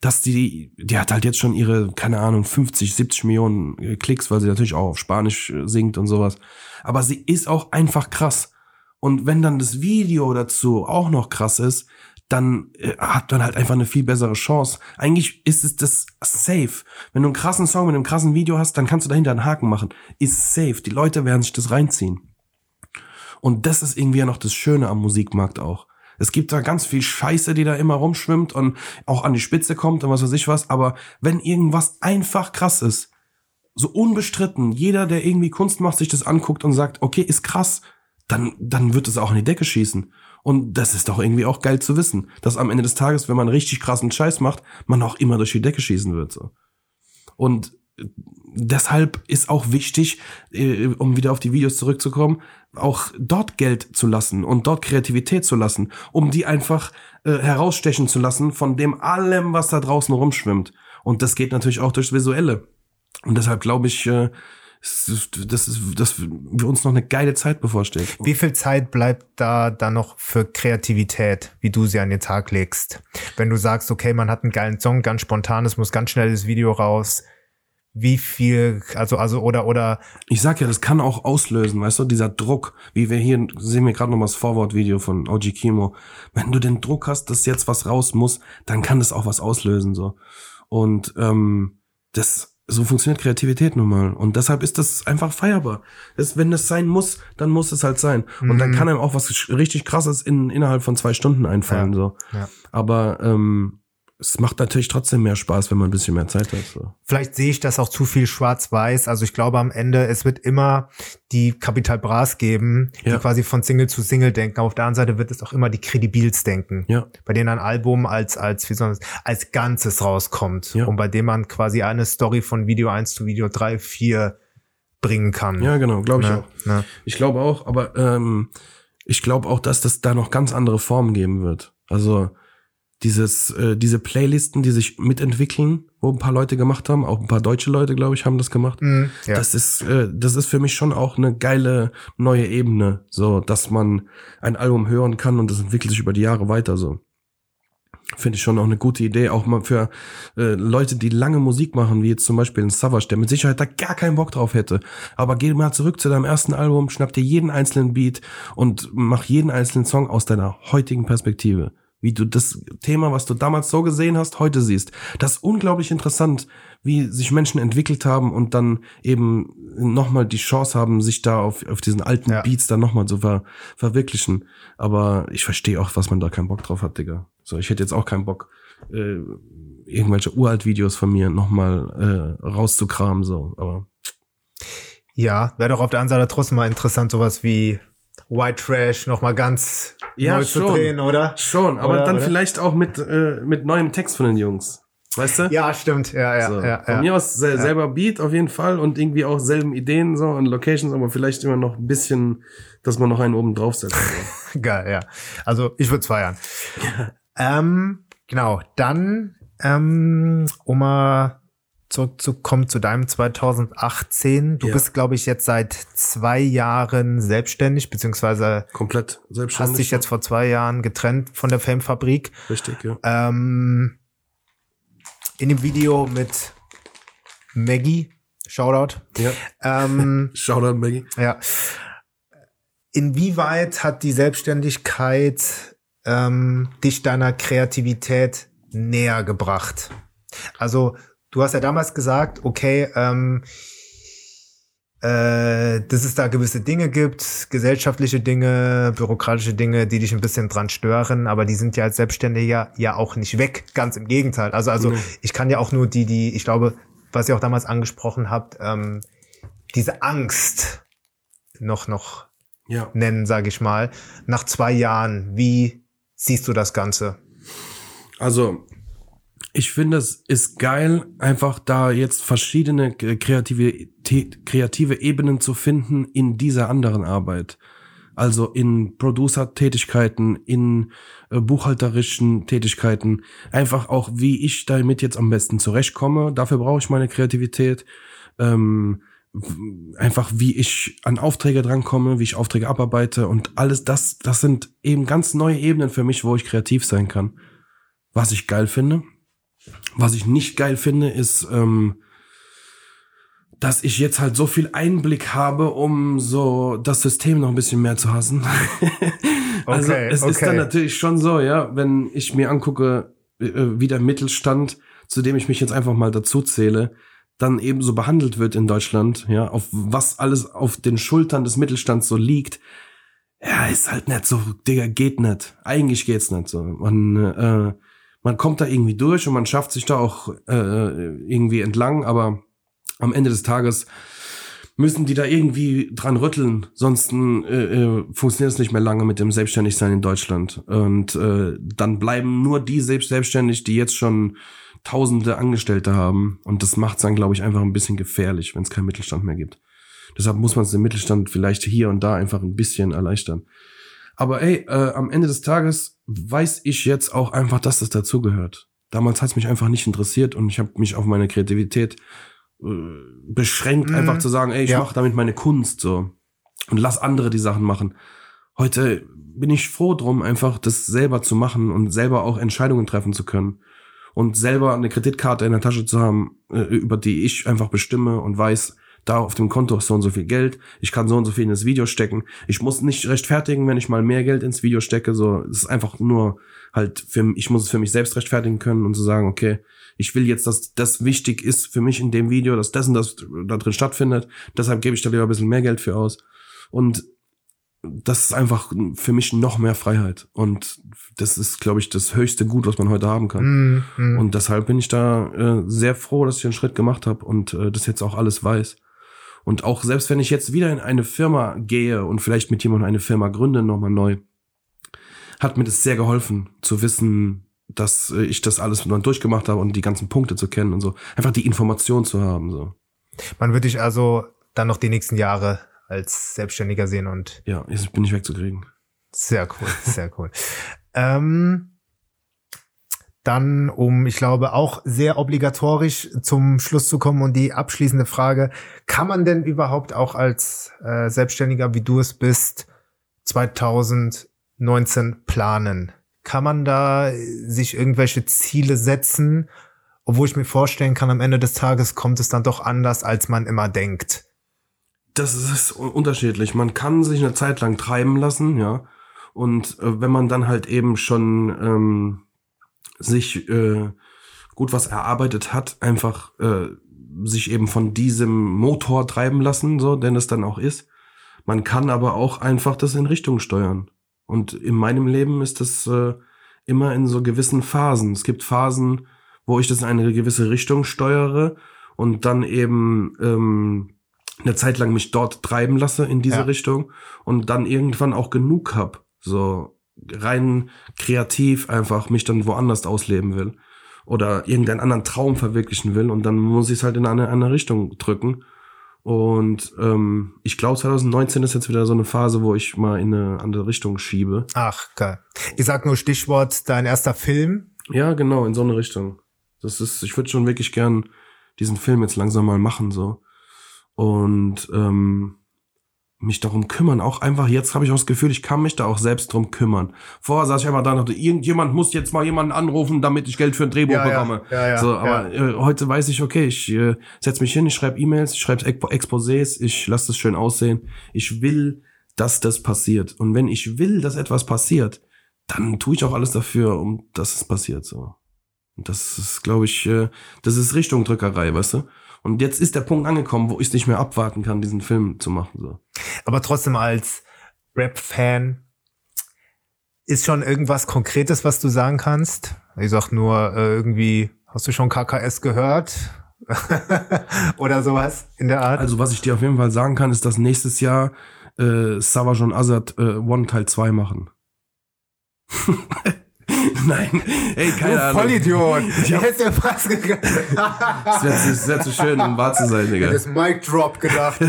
Dass die hat halt jetzt schon ihre, keine Ahnung, 50, 70 Millionen Klicks, weil sie natürlich auch auf Spanisch singt und sowas. Aber sie ist auch einfach krass. Und wenn dann das Video dazu auch noch krass ist, dann hat man halt einfach eine viel bessere Chance. Eigentlich ist es das safe. Wenn du einen krassen Song mit einem krassen Video hast, dann kannst du dahinter einen Haken machen. Ist safe. Die Leute werden sich das reinziehen. Und das ist irgendwie ja noch das Schöne am Musikmarkt auch. Es gibt da ganz viel Scheiße, die da immer rumschwimmt und auch an die Spitze kommt und was weiß ich was. Aber wenn irgendwas einfach krass ist, so unbestritten, jeder, der irgendwie Kunst macht, sich das anguckt und sagt, okay, ist krass, dann wird es auch in die Decke schießen. Und das ist doch irgendwie auch geil zu wissen, dass am Ende des Tages, wenn man richtig krassen Scheiß macht, man auch immer durch die Decke schießen wird. So. Und deshalb ist auch wichtig, um wieder auf die Videos zurückzukommen, auch dort Geld zu lassen und dort Kreativität zu lassen, um die einfach herausstechen zu lassen von dem allem, was da draußen rumschwimmt. Und das geht natürlich auch durchs Visuelle. Und deshalb glaube ich, dass wir uns noch eine geile Zeit bevorsteht. Wie viel Zeit bleibt da dann noch für Kreativität, wie du sie an den Tag legst? Wenn du sagst, okay, man hat einen geilen Song, ganz spontan, es muss ganz schnell das Video raus. Wie viel, also, oder. Ich sag ja, das kann auch auslösen, weißt du, dieser Druck, wie wir hier, sehen wir gerade nochmal das Vorwort-Video von OG Kimo. Wenn du den Druck hast, dass jetzt was raus muss, dann kann das auch was auslösen, so. Und, so funktioniert Kreativität nun mal. Und deshalb ist das einfach feierbar. Wenn das sein muss, dann muss es halt sein. Mhm. Und dann kann einem auch was richtig Krasses innerhalb von 2 Stunden einfallen. Ja. So. Ja. Aber es macht natürlich trotzdem mehr Spaß, wenn man ein bisschen mehr Zeit hat. So. Vielleicht sehe ich das auch zu viel schwarz-weiß. Also ich glaube am Ende, es wird immer die Capital Bras geben, die quasi von Single zu Single denken. Aber auf der anderen Seite wird es auch immer die Credibils denken. Ja. Bei denen ein Album als Ganzes rauskommt. Ja. Und bei dem man quasi eine Story von Video 1 zu Video 3, 4 bringen kann. Ja, genau. Glaube ich auch. Ne? Ich glaube auch, aber ich glaube auch, dass das da noch ganz andere Formen geben wird. Also diese Playlisten, die sich mitentwickeln, wo ein paar Leute gemacht haben, auch ein paar deutsche Leute, glaube ich, haben das gemacht. Mm, ja. Das ist für mich schon auch eine geile neue Ebene, so, dass man ein Album hören kann und das entwickelt sich über die Jahre weiter, so. Finde ich schon auch eine gute Idee, auch mal für Leute, die lange Musik machen, wie jetzt zum Beispiel ein Savas, der mit Sicherheit da gar keinen Bock drauf hätte. Aber geh mal zurück zu deinem ersten Album, schnapp dir jeden einzelnen Beat und mach jeden einzelnen Song aus deiner heutigen Perspektive. Wie du das Thema, was du damals so gesehen hast, heute siehst. Das ist unglaublich interessant, wie sich Menschen entwickelt haben und dann eben nochmal die Chance haben, sich da auf diesen alten Beats dann nochmal zu verwirklichen. Aber ich verstehe auch, was man da keinen Bock drauf hat, Digga. So, ich hätte jetzt auch keinen Bock, irgendwelche Uralt-Videos von mir nochmal rauszukramen, so, aber. Ja, wäre doch auf der anderen Seite trotzdem mal interessant, sowas wie White Trash nochmal ganz neu zu drehen, oder? Schon, aber dann vielleicht auch mit neuem Text von den Jungs, weißt du? Ja, stimmt, ja. Von mir aus selber Beat auf jeden Fall und irgendwie auch selben Ideen so und Locations, aber vielleicht immer noch ein bisschen, dass man noch einen oben drauf setzt. So. Geil, ja. Also ich würde es feiern. Genau, dann um mal zurückzukommen zu deinem 2018. Du bist, glaube ich, jetzt seit 2 Jahren selbstständig, beziehungsweise komplett selbstständig. Hast dich jetzt vor 2 Jahren getrennt von der Filmfabrik. Richtig, ja. In dem Video mit Maggie, Shoutout. Ja. Shoutout Maggie. Ja. Inwieweit hat die Selbstständigkeit dich deiner Kreativität näher gebracht? Also du hast ja damals gesagt, okay, dass es da gewisse Dinge gibt, gesellschaftliche Dinge, bürokratische Dinge, die dich ein bisschen dran stören, aber die sind ja als Selbstständiger ja auch nicht weg, ganz im Gegenteil. Also ich kann ja auch nur die, ich glaube, was ihr auch damals angesprochen habt, diese Angst noch nennen, sage ich mal. Nach 2 Jahren, wie siehst du das Ganze? Also ich finde, es ist geil, einfach da jetzt verschiedene kreative Ebenen zu finden in dieser anderen Arbeit. Also in Producer-Tätigkeiten, in buchhalterischen Tätigkeiten. Einfach auch, wie ich damit jetzt am besten zurechtkomme. Dafür brauche ich meine Kreativität. Einfach, wie ich an Aufträge drankomme, wie ich Aufträge abarbeite und alles das sind eben ganz neue Ebenen für mich, wo ich kreativ sein kann. Was ich geil finde. Was ich nicht geil finde, ist, dass ich jetzt halt so viel Einblick habe, um so das System noch ein bisschen mehr zu hassen. Also ist dann natürlich schon so, ja, wenn ich mir angucke, wie der Mittelstand, zu dem ich mich jetzt einfach mal dazu zähle, dann eben so behandelt wird in Deutschland, ja, auf was alles auf den Schultern des Mittelstands so liegt. ja, ist halt nicht so, Digga, geht nicht. Eigentlich geht's nicht so. Man kommt da irgendwie durch und man schafft sich da auch irgendwie entlang, aber am Ende des Tages müssen die da irgendwie dran rütteln, sonst funktioniert es nicht mehr lange mit dem Selbstständigsein in Deutschland. Und dann bleiben nur die selbstständig, die jetzt schon tausende Angestellte haben. Und das macht es dann, glaube ich, einfach ein bisschen gefährlich, wenn es keinen Mittelstand mehr gibt. Deshalb muss man es dem Mittelstand vielleicht hier und da einfach ein bisschen erleichtern. Aber ey, am Ende des Tages weiß ich jetzt auch einfach, dass das dazugehört. Damals hat es mich einfach nicht interessiert und ich habe mich auf meine Kreativität beschränkt, einfach zu sagen, ey, ich mache damit meine Kunst so und lass andere die Sachen machen. Heute bin ich froh drum, einfach das selber zu machen und selber auch Entscheidungen treffen zu können und selber eine Kreditkarte in der Tasche zu haben, über die ich einfach bestimme und weiß, da auf dem Konto ist so und so viel Geld, ich kann so und so viel in das Video stecken, ich muss nicht rechtfertigen, wenn ich mal mehr Geld ins Video stecke, so, es ist einfach nur halt, ich muss es für mich selbst rechtfertigen können und zu sagen, okay, ich will jetzt, dass das wichtig ist für mich in dem Video, dass das und das da drin stattfindet. Deshalb gebe ich da lieber ein bisschen mehr Geld für aus. Und das ist einfach für mich noch mehr Freiheit. Und das ist, glaube ich, das höchste Gut, was man heute haben kann. Mm-hmm. Und deshalb bin ich da sehr froh, dass ich den Schritt gemacht habe und das jetzt auch alles weiß. Und auch selbst wenn ich jetzt wieder in eine Firma gehe und vielleicht mit jemandem eine Firma gründe, nochmal neu, hat mir das sehr geholfen, zu wissen, dass ich das alles dann durchgemacht habe und die ganzen Punkte zu kennen und so. Einfach die Information zu haben, so. Man wird dich also dann noch die nächsten Jahre als Selbstständiger sehen und... Ja, jetzt bin ich wegzukriegen. Sehr cool, sehr cool. Dann, um, ich glaube, auch sehr obligatorisch zum Schluss zu kommen und die abschließende Frage, kann man denn überhaupt auch als Selbstständiger, wie du es bist, 2019 planen? Kann man da sich irgendwelche Ziele setzen, obwohl ich mir vorstellen kann, am Ende des Tages kommt es dann doch anders, als man immer denkt? Das ist unterschiedlich. Man kann sich eine Zeit lang treiben lassen, ja. Und wenn man dann halt eben schon sich gut was erarbeitet hat, einfach sich eben von diesem Motor treiben lassen, so, denn es dann auch ist. Man kann aber auch einfach das in Richtung steuern. Und in meinem Leben ist das immer in so gewissen Phasen. Es gibt Phasen, wo ich das in eine gewisse Richtung steuere und dann eben eine Zeit lang mich dort treiben lasse in diese Richtung und dann irgendwann auch genug habe, so rein kreativ einfach mich dann woanders ausleben will oder irgendeinen anderen Traum verwirklichen will und dann muss ich es halt in eine andere Richtung drücken. Und ich glaube, 2019 ist jetzt wieder so eine Phase, wo ich mal in eine andere Richtung schiebe. Ach, geil. Ich sag nur Stichwort dein erster Film. Ja, genau, in so eine Richtung. Das ist, ich würde schon wirklich gern diesen Film jetzt langsam mal machen, so. Und mich darum kümmern, auch einfach, jetzt habe ich auch das Gefühl, ich kann mich da auch selbst drum kümmern. Vorher saß ich einfach da und dachte, irgendjemand muss jetzt mal jemanden anrufen, damit ich Geld für ein Drehbuch bekomme. Aber heute weiß ich, okay, ich setze mich hin, ich schreibe E-Mails, ich schreibe Exposés, ich lasse das schön aussehen. Ich will, dass das passiert. Und wenn ich will, dass etwas passiert, dann tue ich auch alles dafür, um dass es passiert. So. Und das ist, glaube ich, das ist Richtung Drückerei, weißt du? Und jetzt ist der Punkt angekommen, wo ich es nicht mehr abwarten kann, diesen Film zu machen. So. Aber trotzdem als Rap-Fan ist schon irgendwas Konkretes, was du sagen kannst? Ich sag nur, irgendwie, hast du schon KKS gehört? Oder sowas in der Art? Also was ich dir auf jeden Fall sagen kann, ist, dass nächstes Jahr Savage und Azad One Teil 2 machen. Nein, ey, keine Ahnung. Vollidiot. Ich hätte ja fast gegangen. Das wäre zu schön, um wahr zu sein, Digga. Ich hätte das Mic Drop gedacht.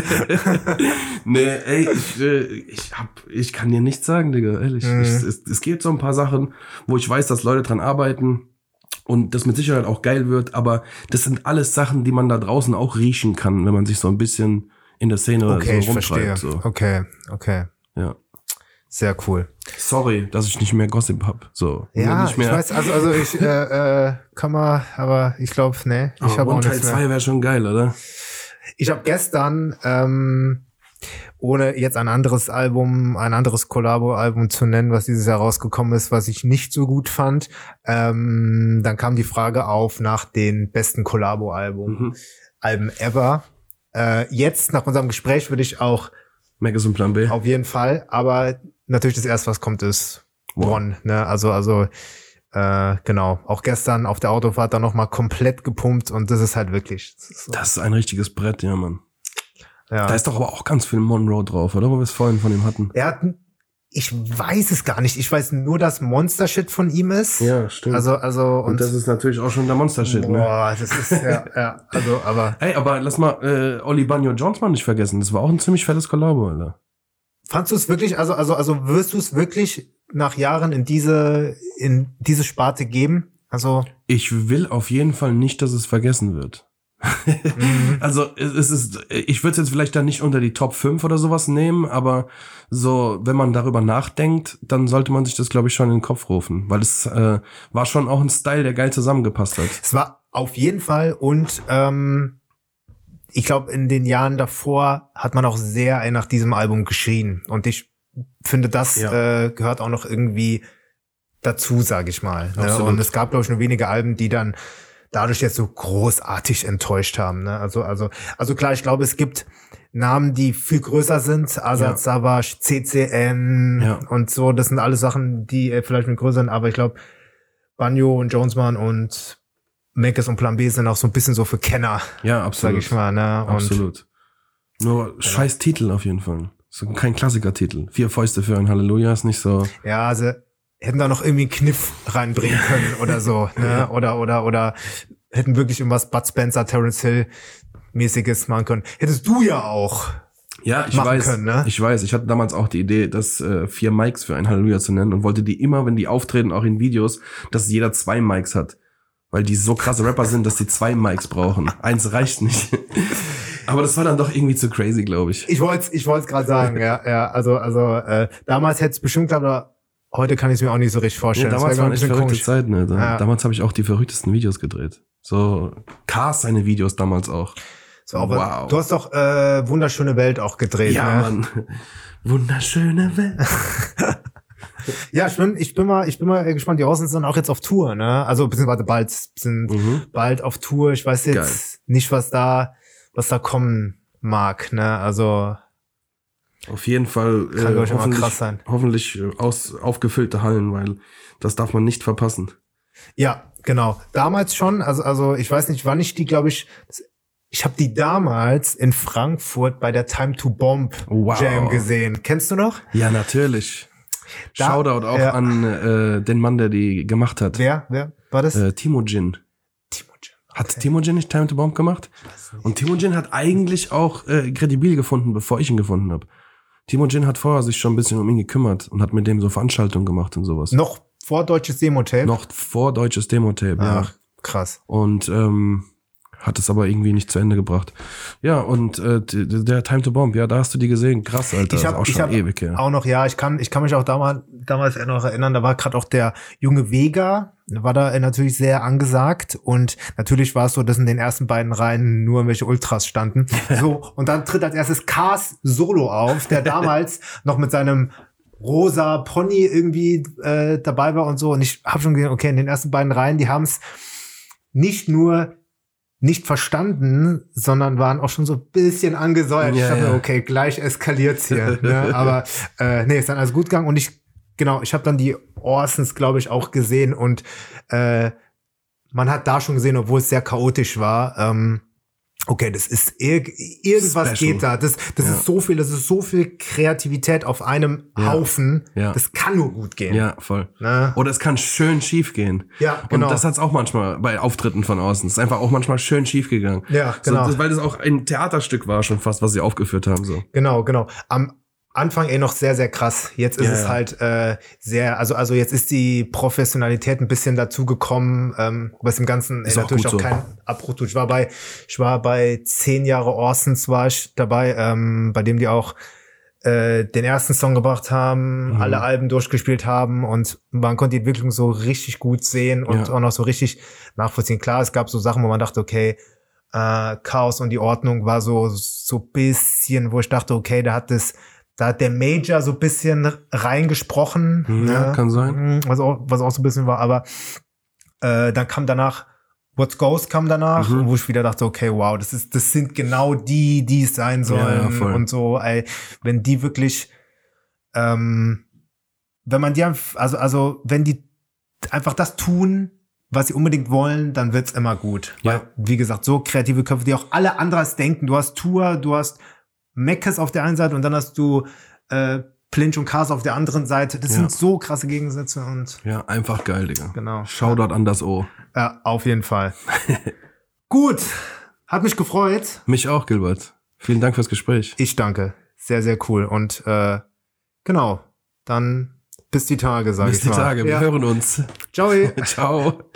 Nee, ey, ich kann dir nichts sagen, Digga, ehrlich. Es gibt so ein paar Sachen, wo ich weiß, dass Leute dran arbeiten und das mit Sicherheit auch geil wird, aber das sind alles Sachen, die man da draußen auch riechen kann, wenn man sich so ein bisschen in der Szene so rumtreibt. So. Okay. Ja. Sehr cool. Sorry, dass ich nicht mehr Gossip hab. So. Ja, nicht mehr. Ich weiß, also ich kann mal, aber ich glaube, ne, ich habe auch nichts mehr. Teil 2 wäre schon geil, oder? Ich habe gestern, ohne jetzt ein anderes Collabo-Album zu nennen, was dieses Jahr rausgekommen ist, was ich nicht so gut fand, dann kam die Frage auf nach den besten Collabo-Alben ever. Jetzt, nach unserem Gespräch, würde ich auch Mikis und Plan B. Auf jeden Fall, aber natürlich das erste, was kommt, ist One. Ne? Also, genau. Auch gestern auf der Autofahrt dann nochmal komplett gepumpt und das ist halt wirklich. Das ist ein richtiges Brett, ja, Mann. Ja. Da ist doch aber auch ganz viel Monroe drauf, oder? Wo wir es vorhin von ihm hatten. Er hat, ich weiß es gar nicht. Ich weiß nur, dass Monster-Shit von ihm ist. Ja, stimmt. Also, und das ist natürlich auch schon der Monster-Shit, boah, ne? Boah, das ist, ja, ja. Also, aber. Ey, aber lass mal, Oli Banjo Jonesmann nicht vergessen. Das war auch ein ziemlich fettes Kollabo, Alter. Fandst du es wirklich, also wirst du es wirklich nach Jahren in diese Sparte geben? Also. Ich will auf jeden Fall nicht, dass es vergessen wird. Also es ist, ich würde es jetzt vielleicht dann nicht unter die Top 5 oder sowas nehmen, aber so, wenn man darüber nachdenkt, dann sollte man sich das, glaube ich, schon in den Kopf rufen, weil es war schon auch ein Style, der geil zusammengepasst hat. Es war auf jeden Fall und ich glaube, in den Jahren davor hat man auch sehr nach diesem Album geschrien und ich finde, das gehört auch noch irgendwie dazu, sage ich mal. Ne? Und es gab, glaube ich, nur wenige Alben, die dann dadurch jetzt so großartig enttäuscht haben. Ne? Also klar, ich glaube, es gibt Namen, die viel größer sind. Azad Savas, CCN und so. Das sind alles Sachen, die vielleicht mit größeren, aber ich glaube, Banjo und Jonesmann und Mikis und Plan B sind auch so ein bisschen so für Kenner. Ja, absolut. Sag ich mal, ne? Und absolut. Nur scheiß Titel auf jeden Fall. So kein Klassiker-Titel. 4 Fäuste für ein Halleluja ist nicht so. Ja, also hätten da noch irgendwie einen Kniff reinbringen können oder so, ne? Oder hätten wirklich irgendwas Bud Spencer, Terence Hill mäßiges machen können. Hättest du ja auch machen können, ne? Ich weiß, ich hatte damals auch die Idee, das 4 Mics für ein Halleluja zu nennen und wollte die immer, wenn die auftreten, auch in Videos, dass jeder 2 Mics hat. Weil die so krasse Rapper sind, dass die 2 Mics brauchen. 1 reicht nicht. Aber das war dann doch irgendwie zu crazy, glaube ich. Ich wollt's gerade sagen, ja. Also, damals hätte es bestimmt, aber heute kann ich es mir auch nicht so richtig vorstellen. Ja, damals waren echt verrückte Zeiten, ne? Damals habe ich auch die verrücktesten Videos gedreht. So, Cars seine Videos damals auch. So, aber wow. Du hast doch Wunderschöne Welt auch gedreht. Ja, ne? Mann. Wunderschöne Welt. Ja, ich bin mal gespannt. Die Horsens sind auch jetzt auf Tour, ne? Also, beziehungsweise bald, sind bald auf Tour. Ich weiß jetzt nicht, was da kommen mag, ne? Also. Auf jeden Fall kann hoffentlich, krass sein. Hoffentlich aufgefüllte Hallen, weil das darf man nicht verpassen. Ja, genau. Damals schon, also ich weiß nicht, wann ich die, glaube ich, ich habe die damals in Frankfurt bei der Time to Bomb Jam gesehen. Kennst du noch? Ja, natürlich. Shoutout auch an den Mann, der die gemacht hat. Wer war das? Timujin. Hat Timujin nicht Time to Bomb gemacht? Und Timujin hat eigentlich auch Credibil gefunden, bevor ich ihn gefunden habe. Timujin hat vorher sich schon ein bisschen um ihn gekümmert und hat mit dem so Veranstaltungen gemacht und sowas. Noch vor deutsches Demo-Tape? Noch vor deutsches Demo-Tape, ja. Krass. Und hat es aber irgendwie nicht zu Ende gebracht. Ja, und der Time to Bomb, ja, da hast du die gesehen. Krass, Alter. Ich kann mich auch damals noch erinnern, da war gerade auch der junge Vega, war da natürlich sehr angesagt und natürlich war es so, dass in den ersten beiden Reihen nur welche Ultras standen. So, und dann tritt als erstes Cars Solo auf, der damals noch mit seinem rosa Pony irgendwie dabei war und so. Und ich habe schon gesehen, okay, in den ersten beiden Reihen, die haben es nicht nur nicht verstanden, sondern waren auch schon so ein bisschen angesäuert. Yeah, ich dachte, okay, gleich eskaliert's hier. Ne? Aber ist dann alles gut gegangen. Und ich habe dann die Orsons, glaube ich, auch gesehen. Und man hat da schon gesehen, obwohl es sehr chaotisch war, okay, das ist irgendwas Special. Geht da. Das ist so viel, Kreativität auf einem Haufen. Ja. Das kann nur gut gehen. Ja, voll. Na? Oder es kann schön schief gehen. Ja, genau. Und das hat's auch manchmal bei Auftritten von außen. Es ist einfach auch manchmal schön schief gegangen. Ja, genau. So, weil das auch ein Theaterstück war schon fast, was sie aufgeführt haben. So. Genau. Am Anfang noch sehr, sehr krass. Jetzt ist es halt sehr, also jetzt ist die Professionalität ein bisschen dazu gekommen, was dem Ganzen natürlich auch kein Abbruch tut. Ich war bei 10 Jahre Orsons war ich dabei, bei dem die auch den ersten Song gebracht haben, alle Alben durchgespielt haben und man konnte die Entwicklung so richtig gut sehen und auch noch so richtig nachvollziehen. Klar, es gab so Sachen, wo man dachte, okay, Chaos und die Ordnung war so bisschen, wo ich dachte, okay, da hat der Major so ein bisschen reingesprochen. Ja, kann sein. Was auch so ein bisschen war. Aber dann kam danach, What's Ghost kam danach, wo ich wieder dachte, okay, wow, das sind genau die es sein sollen. Ja, und so. Ey, wenn die wirklich wenn man die, also wenn die einfach das tun, was sie unbedingt wollen, dann wird's immer gut. Ja. Weil, wie gesagt, so kreative Köpfe, die auch alle anders denken. Du hast Tour, du hast Meckes auf der einen Seite und dann hast du Plinch und Cars auf der anderen Seite. Das sind so krasse Gegensätze und ja, einfach geil, Digga. Genau. Shoutout an das O. Ja, auf jeden Fall. Gut. Hat mich gefreut. Mich auch, Gilbert. Vielen Dank fürs Gespräch. Ich danke. Sehr, sehr cool. Und genau, dann bis die Tage, sag ich mal. Bis die Tage. Wir hören uns. Ciao. Ciao.